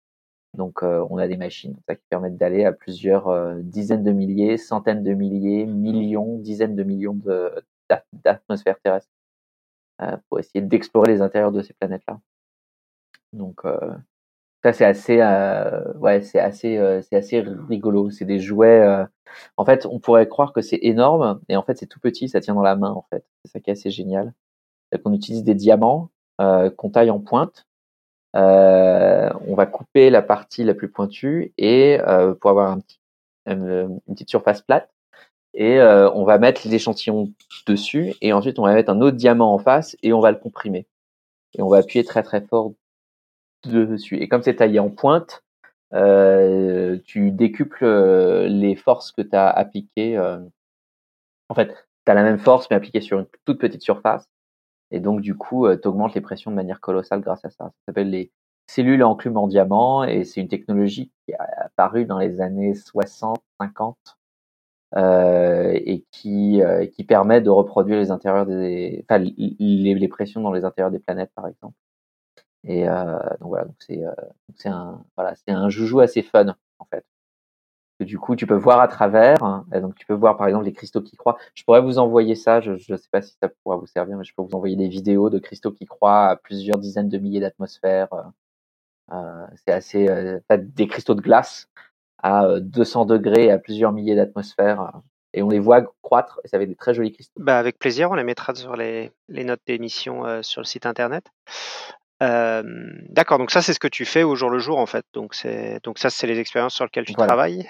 Donc, on a des machines qui permettent d'aller à plusieurs dizaines de milliers, centaines de milliers, millions, dizaines de millions d'atmosphères terrestres pour essayer d'explorer les intérieurs de ces planètes-là. Donc, ça c'est assez rigolo. C'est des jouets. En fait, on pourrait croire que c'est énorme, et en fait, c'est tout petit. Ça tient dans la main, en fait. C'est ça qui est assez génial. Donc, on utilise des diamants qu'on taille en pointe. On va couper la partie la plus pointue et pour avoir une petite surface plate. Et on va mettre l'échantillon dessus, et ensuite on va mettre un autre diamant en face et on va le comprimer. Et on va appuyer très très fort dessus. Et comme c'est taillé en pointe, tu décuples les forces que tu as appliquées. En fait, tu as la même force mais appliquée sur une toute petite surface. Et donc, du coup, tu augmentes les pressions de manière colossale grâce à ça. Ça s'appelle les cellules à enclume en diamant et c'est une technologie qui est apparue dans les années 60, 50 et qui permet de reproduire les intérieurs les pressions dans les intérieurs des planètes, par exemple. Et donc c'est un joujou assez fun en fait. que du coup tu peux voir à travers, hein, donc tu peux voir par exemple les cristaux qui croient. Je pourrais vous envoyer ça, je ne sais pas si ça pourra vous servir, mais je peux vous envoyer des vidéos de cristaux qui croient à plusieurs dizaines de milliers d'atmosphères. C'est assez t'as des cristaux de glace à 200 degrés à plusieurs milliers d'atmosphères, et on les voit croître, et ça fait des très jolis cristaux. Bah avec plaisir, on les mettra sur les notes d'émission sur le site internet. D'accord, donc ça c'est ce que tu fais au jour le jour en fait, donc ça c'est les expériences sur lesquelles tu travailles.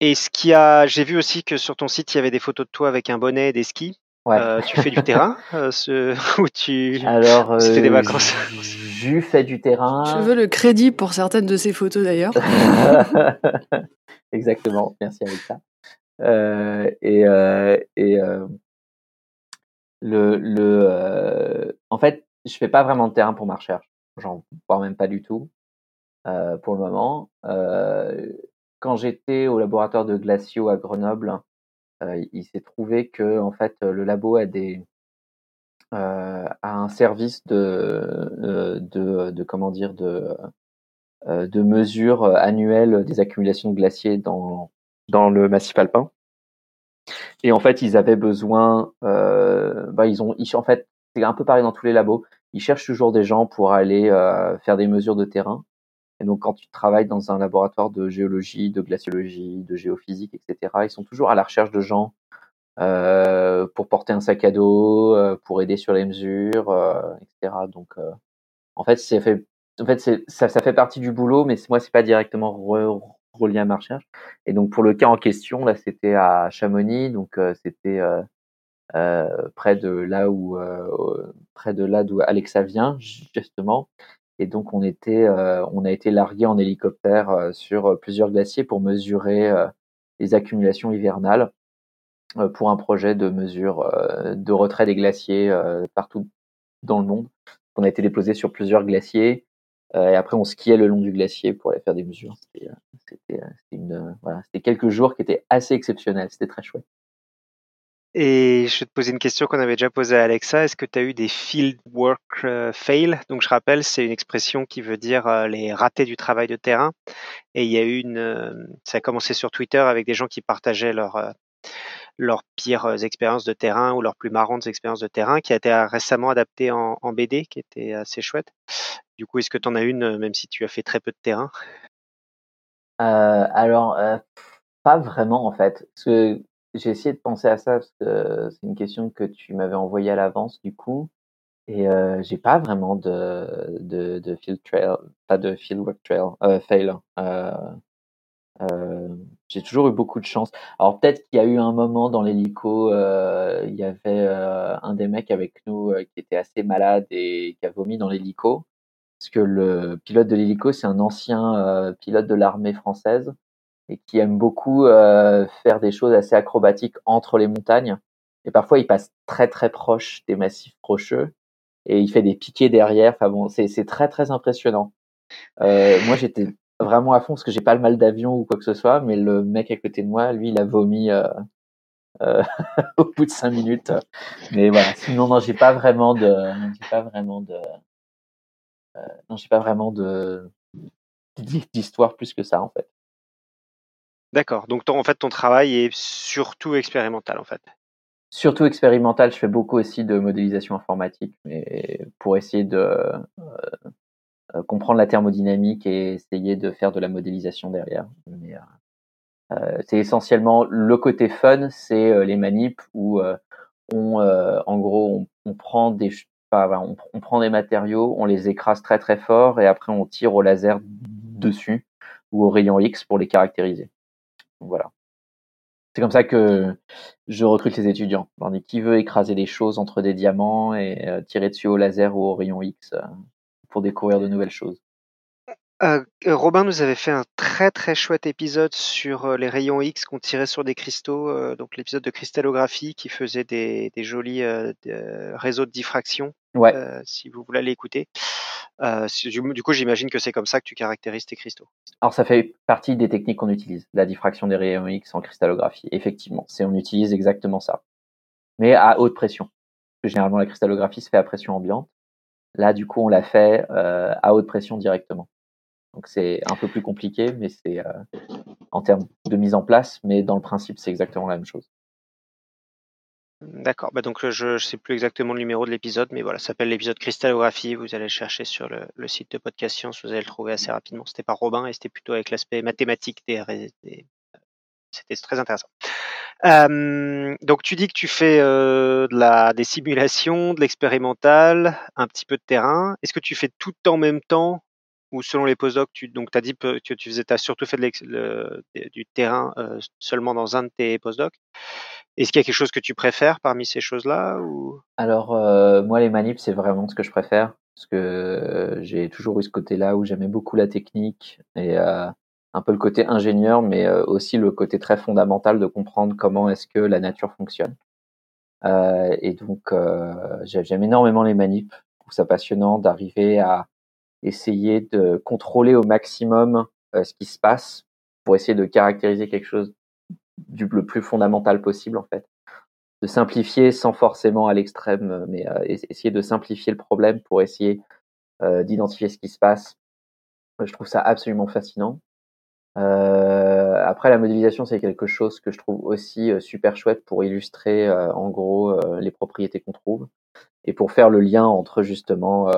Et ce qu'il y a, j'ai vu aussi que sur ton site il y avait des photos de toi avec un bonnet et des skis. Ouais. Tu fais du terrain ou tu fais des vacances? J'ai fait du terrain. Je veux le crédit pour certaines de ces photos d'ailleurs. Exactement, merci Alexa. En fait, je fais pas vraiment de terrain pour ma recherche. J'en vois même pas du tout pour le moment. Quand j'étais au laboratoire de Glacio à Grenoble, il s'est trouvé que en fait le labo a un service de mesure annuelle des accumulations de glaciers dans le massif alpin, et en fait ils avaient besoin en fait c'est un peu pareil dans tous les labos, ils cherchent toujours des gens pour aller faire des mesures de terrain. Et donc, quand tu travailles dans un laboratoire de géologie, de glaciologie, de géophysique, etc., ils sont toujours à la recherche de gens pour porter un sac à dos, pour aider sur les mesures, etc. Donc, ça fait partie du boulot, mais moi, c'est pas directement relié à ma recherche. Et donc, pour le cas en question, là, c'était à Chamonix, donc c'était près de là d'où Alexa vient, justement. Et donc, on a été largué en hélicoptère sur plusieurs glaciers pour mesurer les accumulations hivernales pour un projet de mesure de retrait des glaciers partout dans le monde. On a été déposé sur plusieurs glaciers et après, on skiait le long du glacier pour aller faire des mesures. C'était quelques jours qui étaient assez exceptionnels. C'était très chouette. Et je vais te poser une question qu'on avait déjà posée à Alexa. Est-ce que tu as eu des field work fail? Donc, je rappelle, c'est une expression qui veut dire les ratés du travail de terrain. Et il y a eu ça a commencé sur Twitter avec des gens qui partageaient leurs pires expériences de terrain ou leurs plus marrantes expériences de terrain, qui a été récemment adaptée en BD, qui était assez chouette. Du coup, est-ce que tu en as une, même si tu as fait très peu de terrain? Pas vraiment, en fait. Parce que j'ai essayé de penser à ça parce que c'est une question que tu m'avais envoyée à l'avance du coup, et j'ai pas vraiment de field trail, pas de fieldwork trail fail. J'ai toujours eu beaucoup de chance. Alors peut-être qu'il y a eu un moment dans l'hélico, il y avait un des mecs avec nous qui était assez malade et qui a vomi dans l'hélico, parce que le pilote de l'hélico c'est un ancien pilote de l'armée française, et qui aime beaucoup faire des choses assez acrobatiques entre les montagnes. Et parfois, il passe très, très proche des massifs rocheux et il fait des piquets derrière. Enfin bon, c'est très, très impressionnant. Moi, j'étais vraiment à fond parce que j'ai pas le mal d'avion ou quoi que ce soit, mais le mec à côté de moi, lui, il a vomi au bout de 5 minutes. Mais voilà, sinon, non, j'ai pas vraiment d'histoire plus que ça, en fait. D'accord. Donc, ton travail est surtout expérimental, en fait. Surtout expérimental. Je fais beaucoup aussi de modélisation informatique, mais pour essayer de comprendre la thermodynamique et essayer de faire de la modélisation derrière. Mais, c'est essentiellement le côté fun, c'est les manips où on prend des matériaux, on les écrase très très fort et après on tire au laser dessus ou au rayon X pour les caractériser. Voilà. C'est comme ça que je recrute les étudiants. On dit qui veut écraser des choses entre des diamants et tirer dessus au laser ou au rayon X pour découvrir de nouvelles choses. Robin nous avait fait un très très chouette épisode sur les rayons X qu'on tirait sur des cristaux, donc l'épisode de cristallographie qui faisait des jolis réseaux de diffraction. Ouais. Si vous voulez aller écouter. Du coup, j'imagine que c'est comme ça que tu caractérises tes cristaux. Alors, ça fait partie des techniques qu'on utilise, la diffraction des rayons X en cristallographie. Effectivement, on utilise exactement ça, mais à haute pression. Parce que généralement, la cristallographie se fait à pression ambiante. Là, du coup, on la fait à haute pression directement. Donc c'est un peu plus compliqué, mais c'est en termes de mise en place, mais dans le principe, c'est exactement la même chose. D'accord, bah donc je ne sais plus exactement le numéro de l'épisode, mais voilà, ça s'appelle l'épisode cristallographie. Vous allez le chercher sur le site de Podcast Science, vous allez le trouver assez rapidement. C'était par Robin et c'était plutôt avec l'aspect mathématique des c'était très intéressant. Donc tu dis que tu fais des simulations, de l'expérimental, un petit peu de terrain. Est-ce que tu fais tout en même temps ou selon les postdocs, donc tu as dit que tu as surtout fait du terrain seulement dans un de tes postdocs. Est-ce qu'il y a quelque chose que tu préfères parmi ces choses-là ou... Alors moi les manips c'est vraiment ce que je préfère parce que j'ai toujours eu ce côté-là où j'aimais beaucoup la technique et un peu le côté ingénieur, mais aussi le côté très fondamental de comprendre comment est-ce que la nature fonctionne. Et donc, j'aime énormément les manips. Je trouve ça passionnant d'arriver à essayer de contrôler au maximum ce qui se passe pour essayer de caractériser quelque chose le plus fondamental possible, en fait. De simplifier sans forcément à l'extrême, mais essayer de simplifier le problème pour essayer d'identifier ce qui se passe. Je trouve ça absolument fascinant. Après la modélisation c'est quelque chose que je trouve aussi super chouette pour illustrer en gros les propriétés qu'on trouve et pour faire le lien entre justement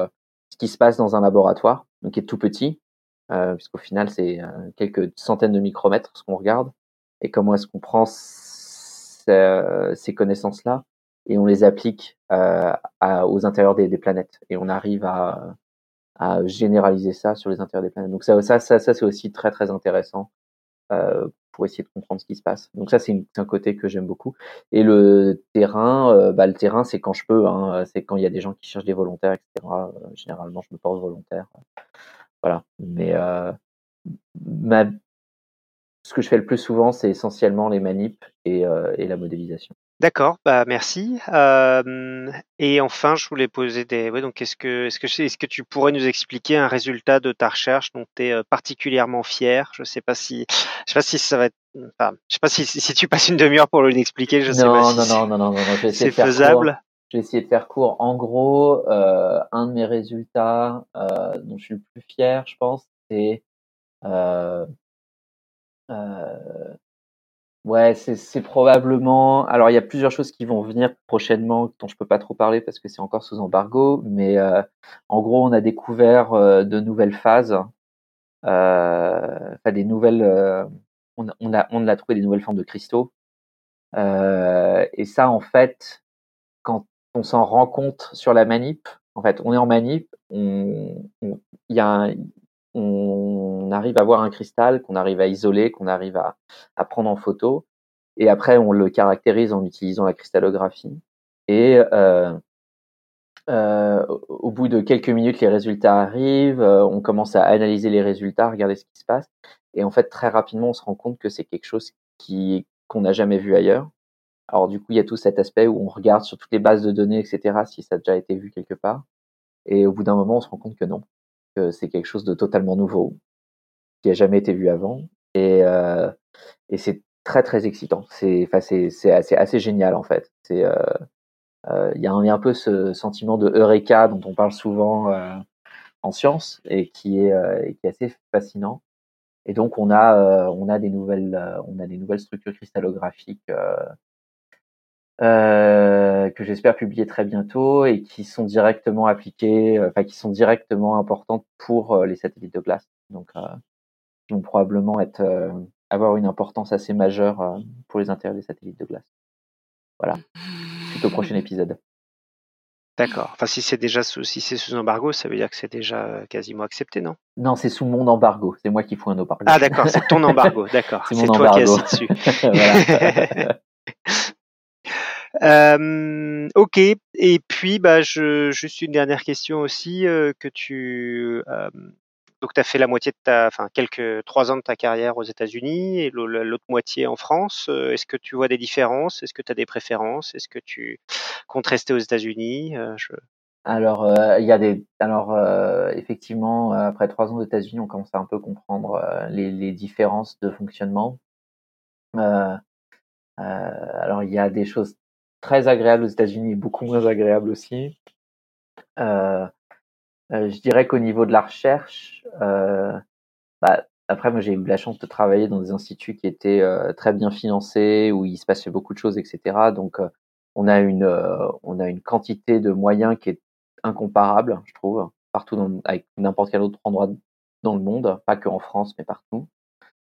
ce qui se passe dans un laboratoire donc qui est tout petit puisqu'au final c'est quelques centaines de micromètres ce qu'on regarde et comment est-ce qu'on prend ces connaissances là et on les applique aux intérieurs des planètes et on arrive à généraliser ça sur les intérieurs des planètes. Donc ça c'est aussi très très intéressant pour essayer de comprendre ce qui se passe. Donc ça c'est un côté que j'aime beaucoup. Et le terrain, le terrain c'est quand je peux, hein. C'est quand il y a des gens qui cherchent des volontaires, etc. Généralement je me porte volontaire. Voilà. Mais ce que je fais le plus souvent c'est essentiellement les manips et la modélisation. D'accord, bah merci. Et enfin, je voulais poser donc est-ce que tu pourrais nous expliquer un résultat de ta recherche dont tu es particulièrement fier? Je sais pas si ça va être, enfin, je sais pas si tu passes une demi-heure pour l'expliquer, je sais pas si c'est faisable. Je vais essayer de faire court. En gros, un de mes résultats dont je suis le plus fier, je pense, c'est ouais, c'est probablement. Alors, il y a plusieurs choses qui vont venir prochainement dont je peux pas trop parler parce que c'est encore sous embargo. Mais en gros, on a découvert de nouvelles phases, des nouvelles. On a trouvé des nouvelles formes de cristaux. Et ça, en fait, quand on s'en rend compte sur la manip, en fait, on est en manip, on arrive à voir un cristal qu'on arrive à isoler, qu'on arrive à prendre en photo, et après on le caractérise en utilisant la cristallographie. Et au bout de quelques minutes, les résultats arrivent, on commence à analyser les résultats, regarder ce qui se passe, et en fait très rapidement on se rend compte que c'est quelque chose qu'on n'a jamais vu ailleurs. Alors du coup il y a tout cet aspect où on regarde sur toutes les bases de données, etc., si ça a déjà été vu quelque part, et au bout d'un moment on se rend compte que non. C'est quelque chose de totalement nouveau qui a jamais été vu avant et c'est très très excitant, c'est assez génial en fait. C'est il y a un peu ce sentiment de eureka dont on parle souvent en science et qui est assez fascinant. Et donc on a des nouvelles structures cristallographiques que j'espère publier très bientôt et qui sont directement appliquées, qui sont directement importantes pour les satellites de glace. Donc, qui vont probablement avoir une importance assez majeure pour les intérêts des satellites de glace. Voilà. Suite au prochain épisode. D'accord. Enfin, si c'est sous embargo, ça veut dire que c'est déjà quasiment accepté, non? Non, c'est sous mon embargo. C'est moi qui fous un embargo. Ah, d'accord. C'est ton embargo. D'accord. C'est mon embargo. Toi qui es assis dessus. Ok, et puis juste une dernière question aussi que tu donc t'as fait la moitié de quelques 3 ans de ta carrière aux États-Unis et l'autre moitié en France. Est-ce que tu vois des différences? Est-ce que tu as des préférences? Est-ce que tu comptes rester aux États-Unis? Alors effectivement après 3 ans aux États-Unis on commence à un peu comprendre les différences de fonctionnement. Alors il y a des choses très agréables aux États-Unis et beaucoup moins agréables aussi. Je dirais qu'au niveau de la recherche, Après, moi, j'ai eu la chance de travailler dans des instituts qui étaient très bien financés, où il se passait beaucoup de choses, etc. Donc, on a une quantité de moyens qui est incomparable, je trouve, partout avec n'importe quel autre endroit dans le monde, pas que en France, mais partout.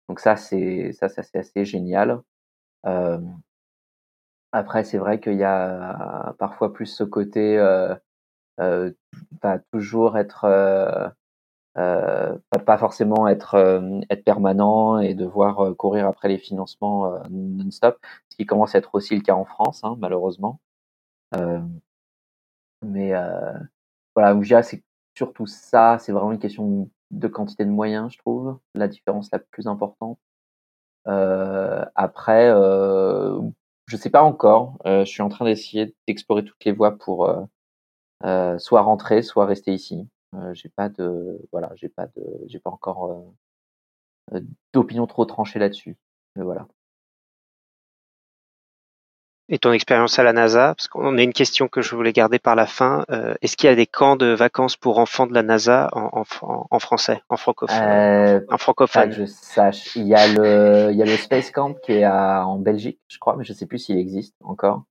Donc ça c'est assez génial. Après, c'est vrai qu'il y a parfois plus ce côté, toujours être pas forcément être permanent et devoir courir après les financements non-stop, ce qui commence à être aussi le cas en France, hein, malheureusement. Mais je dirais que c'est surtout ça, c'est vraiment une question de quantité de moyens, je trouve, la différence la plus importante. Après, je sais pas encore, je suis en train d'essayer d'explorer toutes les voies pour soit rentrer, soit rester ici. J'ai pas encore d'opinion trop tranchée là-dessus. Mais voilà. Et ton expérience à la NASA, parce qu'on a une question que je voulais garder par la fin. Est-ce qu'il y a des camps de vacances pour enfants de la NASA en français, en francophone, Pas que je sache. Il y a le Space Camp qui est en Belgique, je crois, mais je sais plus s'il existe encore.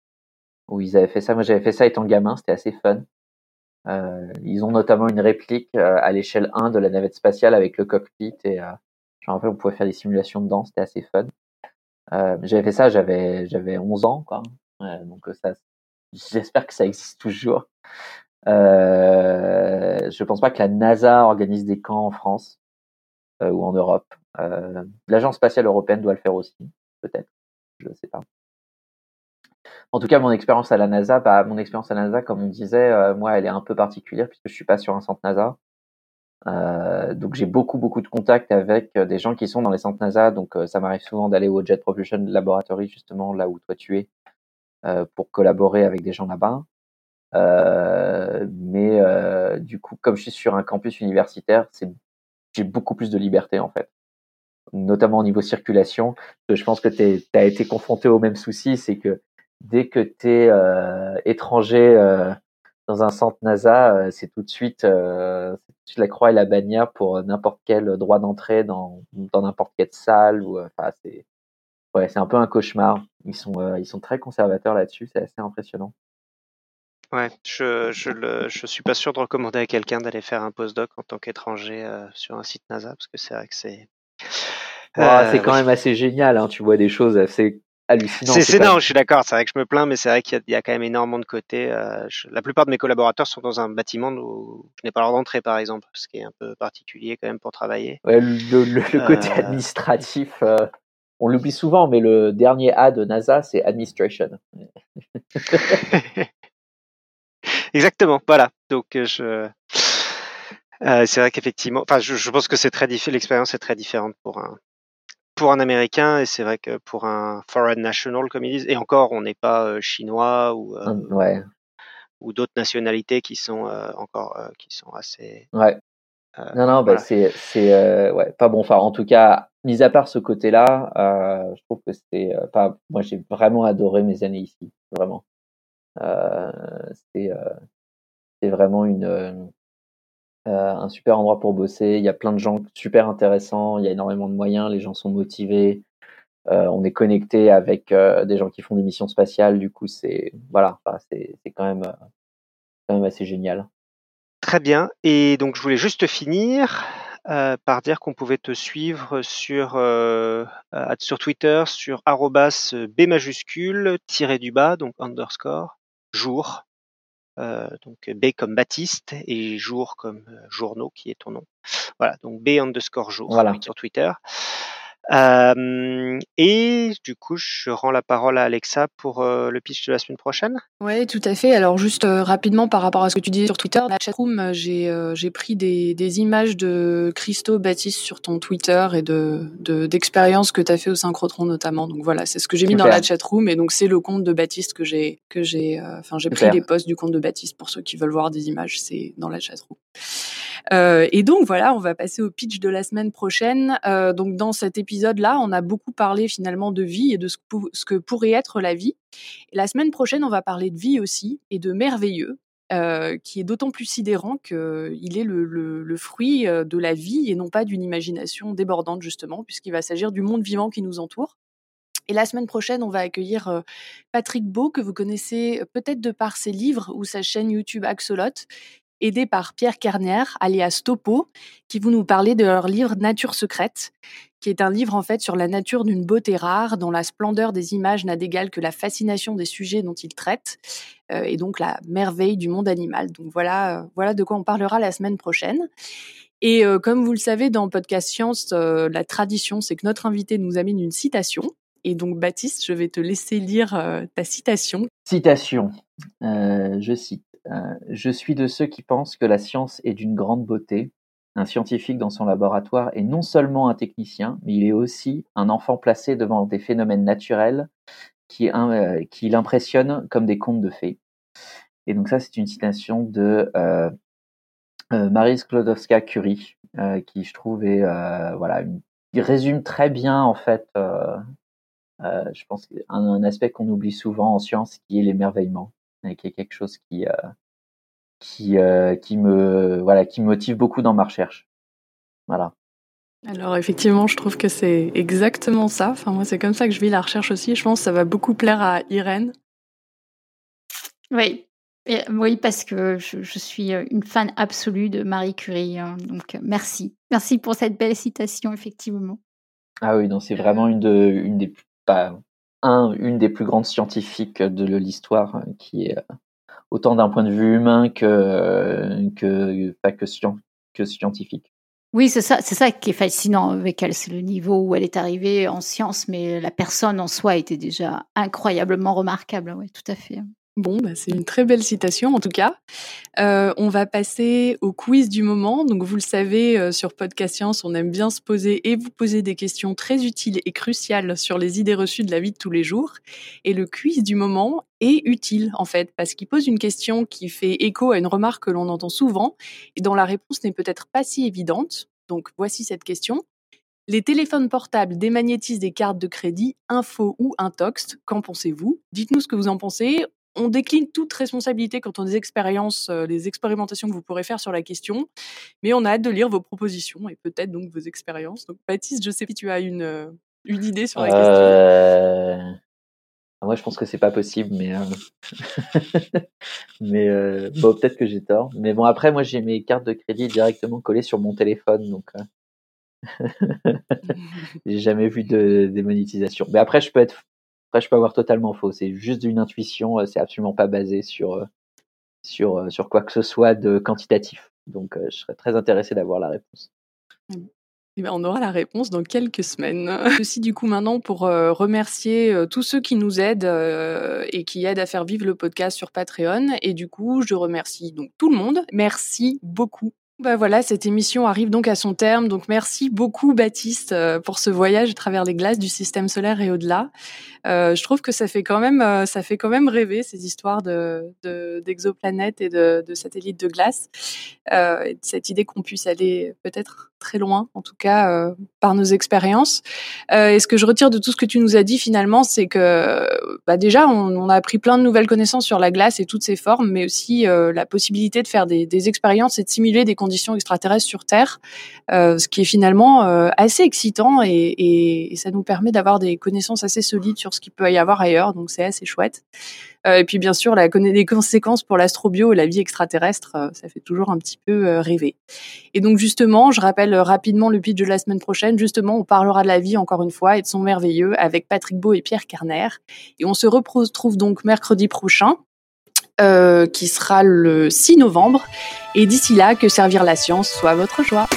Où ils avaient fait ça. Moi, j'avais fait ça étant gamin, c'était assez fun. Ils ont notamment une réplique à l'échelle 1 de la navette spatiale avec le cockpit et je me rappelle on pouvait faire des simulations dedans, c'était assez fun. J'avais fait ça, j'avais 11 ans quoi. Donc ça, j'espère que ça existe toujours. Je pense pas que la NASA organise des camps en France ou en Europe. L'agence spatiale européenne doit le faire aussi, peut-être. Je sais pas. En tout cas, mon expérience à la NASA, comme on disait, moi, elle est un peu particulière puisque je suis pas sur un centre NASA. Donc, j'ai beaucoup de contacts avec des gens qui sont dans les centres NASA. Donc, ça m'arrive souvent d'aller au Jet Propulsion Laboratory, justement, là où toi tu es, pour collaborer avec des gens là-bas. Mais du coup, comme je suis sur un campus universitaire, j'ai beaucoup plus de liberté, en fait. Notamment au niveau circulation. Je pense que t'as été confronté au même souci, c'est que dès que t'es étranger dans un centre NASA, c'est tout de suite la croix et la bannière pour n'importe quel droit d'entrée dans n'importe quelle salle. C'est un peu un cauchemar. Ils sont très conservateurs là-dessus, c'est assez impressionnant. Ouais, je suis pas sûr de recommander à quelqu'un d'aller faire un postdoc en tant qu'étranger sur un site NASA parce que c'est vrai que c'est. C'est quand même assez génial, hein. Tu vois des choses assez hallucinant. Je suis d'accord, c'est vrai que je me plains, mais c'est vrai qu'il y a quand même énormément de côtés. La plupart de mes collaborateurs sont dans un bâtiment où je n'ai pas le droit d'entrer, par exemple, ce qui est un peu particulier quand même pour travailler. Ouais, le côté administratif, on l'oublie souvent, mais le dernier A de NASA, c'est administration. Exactement, voilà. Donc, c'est vrai qu'effectivement, je pense que c'est très l'expérience est très différente pour un Américain, et c'est vrai que pour un foreign national, comme ils disent, et encore, on n'est pas chinois ou d'autres nationalités qui sont encore assez. Ouais. Voilà. C'est pas bon. Enfin, en tout cas, mis à part ce côté-là, je trouve que c'est pas. Moi, j'ai vraiment adoré mes années ici, vraiment. C'est vraiment un super endroit pour bosser, il y a plein de gens super intéressants, il y a énormément de moyens, les gens sont motivés, on est connecté avec des gens qui font des missions spatiales, du coup c'est quand même assez génial. Très bien, et donc je voulais juste finir par dire qu'on pouvait te suivre sur Twitter, sur @B__ donc _jour. Donc B comme Baptiste et jour comme journaux qui est ton nom. Voilà, donc B_jour voilà. Sur Twitter. Et du coup, je rends la parole à Alexa pour le pitch de la semaine prochaine. Ouais, tout à fait. Alors juste rapidement par rapport à ce que tu disais sur Twitter, dans la chatroom, j'ai pris des images de Christo Baptiste sur ton Twitter et d'expériences que tu as fait au synchrotron notamment. Donc voilà, c'est ce que j'ai mis dans la chatroom et donc c'est le compte de Baptiste que j'ai pris les posts du compte de Baptiste pour ceux qui veulent voir des images, c'est dans la chatroom. Et donc voilà, on va passer au pitch de la semaine prochaine. Donc dans cet épisode-là, on a beaucoup parlé finalement de vie et de ce que pourrait être la vie. Et la semaine prochaine, on va parler de vie aussi et de merveilleux. qui est d'autant plus sidérant qu'il est le fruit de la vie et non pas d'une imagination débordante, justement, puisqu'il va s'agir du monde vivant qui nous entoure. Et la semaine prochaine, on va accueillir Patrick Beau, que vous connaissez peut-être de par ses livres ou sa chaîne YouTube Axolot, aidé par Pierre Carnière, alias Topo, qui vont nous parler de leur livre Nature secrète, qui est un livre en fait sur la nature d'une beauté rare, dont la splendeur des images n'a d'égal que la fascination des sujets dont il traite, et donc la merveille du monde animal. Donc voilà de quoi on parlera la semaine prochaine. Et comme vous le savez, dans Podcast Science, la tradition, c'est que notre invité nous amène une citation. Et donc, Baptiste, je vais te laisser lire ta citation. Citation, je cite. Je suis de ceux qui pensent que la science est d'une grande beauté. Un scientifique dans son laboratoire est non seulement un technicien, mais il est aussi un enfant placé devant des phénomènes naturels qui l'impressionnent comme des contes de fées. Et donc ça, c'est une citation de Marie Sklodowska-Curie, qui, je trouve, est, résume très bien, en fait, je pense qu'un aspect qu'on oublie souvent en science, qui est l'émerveillement, et qui est quelque chose qui me motive beaucoup dans ma recherche. Voilà. Alors effectivement, je trouve que c'est exactement ça. Enfin moi, c'est comme ça que je vis la recherche aussi. Je pense que ça va beaucoup plaire à Irène. Oui. Oui, parce que je suis une fan absolue de Marie Curie. Donc merci. Merci pour cette belle citation, effectivement. Ah oui, non, c'est vraiment une des plus grandes scientifiques de l'histoire, qui est autant d'un point de vue humain que scientifique. Oui, c'est ça qui est fascinant avec elle, c'est le niveau où elle est arrivée en science, mais la personne en soi était déjà incroyablement remarquable, oui, tout à fait. Bon, bah c'est une très belle citation en tout cas. On va passer au quiz du moment. Donc vous le savez, sur Podcast Science, on aime bien se poser et vous poser des questions très utiles et cruciales sur les idées reçues de la vie de tous les jours. Et le quiz du moment est utile en fait, parce qu'il pose une question qui fait écho à une remarque que l'on entend souvent et dont la réponse n'est peut-être pas si évidente. Donc voici cette question. Les téléphones portables démagnétisent des cartes de crédit, info ou intox. Qu'en pensez-vous ? Dites-nous ce que vous en pensez. On décline toute responsabilité quant aux expériences, les expérimentations que vous pourrez faire sur la question, mais on a hâte de lire vos propositions et peut-être donc vos expériences. Donc, Baptiste, je sais si tu as une idée sur la question. Moi, je pense que c'est pas possible, mais bon, peut-être que j'ai tort. Mais bon, après, moi, j'ai mes cartes de crédit directement collées sur mon téléphone, donc j'ai jamais vu de démonétisation. Mais après, je peux avoir totalement faux. C'est juste une intuition. C'est absolument pas basé sur quoi que ce soit de quantitatif. Donc, je serais très intéressé d'avoir la réponse. Eh bien, on aura la réponse dans quelques semaines. Ceci, du coup, maintenant, pour remercier tous ceux qui nous aident et qui aident à faire vivre le podcast sur Patreon. Et du coup, je remercie donc tout le monde. Merci beaucoup. Bah voilà, cette émission arrive donc à son terme. Donc merci beaucoup Baptiste pour ce voyage à travers les glaces du système solaire et au-delà. Je trouve que ça fait quand même rêver ces histoires d'exoplanètes et de satellites de glace. Cette idée qu'on puisse aller peut-être très loin, en tout cas par nos expériences. Et ce que je retire de tout ce que tu nous as dit finalement, c'est que déjà on a appris plein de nouvelles connaissances sur la glace et toutes ses formes, mais aussi la possibilité de faire des expériences et de simuler des conditions extraterrestres sur Terre, ce qui est finalement assez excitant et ça nous permet d'avoir des connaissances assez solides sur ce qu'il peut y avoir ailleurs, donc c'est assez chouette. Et puis bien sûr, les conséquences pour l'astrobio et la vie extraterrestre, ça fait toujours un petit peu rêver. Et donc justement, je rappelle rapidement le pitch de la semaine prochaine. Justement, on parlera de la vie encore une fois et de son merveilleux avec Patrick Beau et Pierre Carnière. Et on se retrouve donc mercredi prochain, qui sera le 6 novembre. Et d'ici là, que servir la science soit votre joie.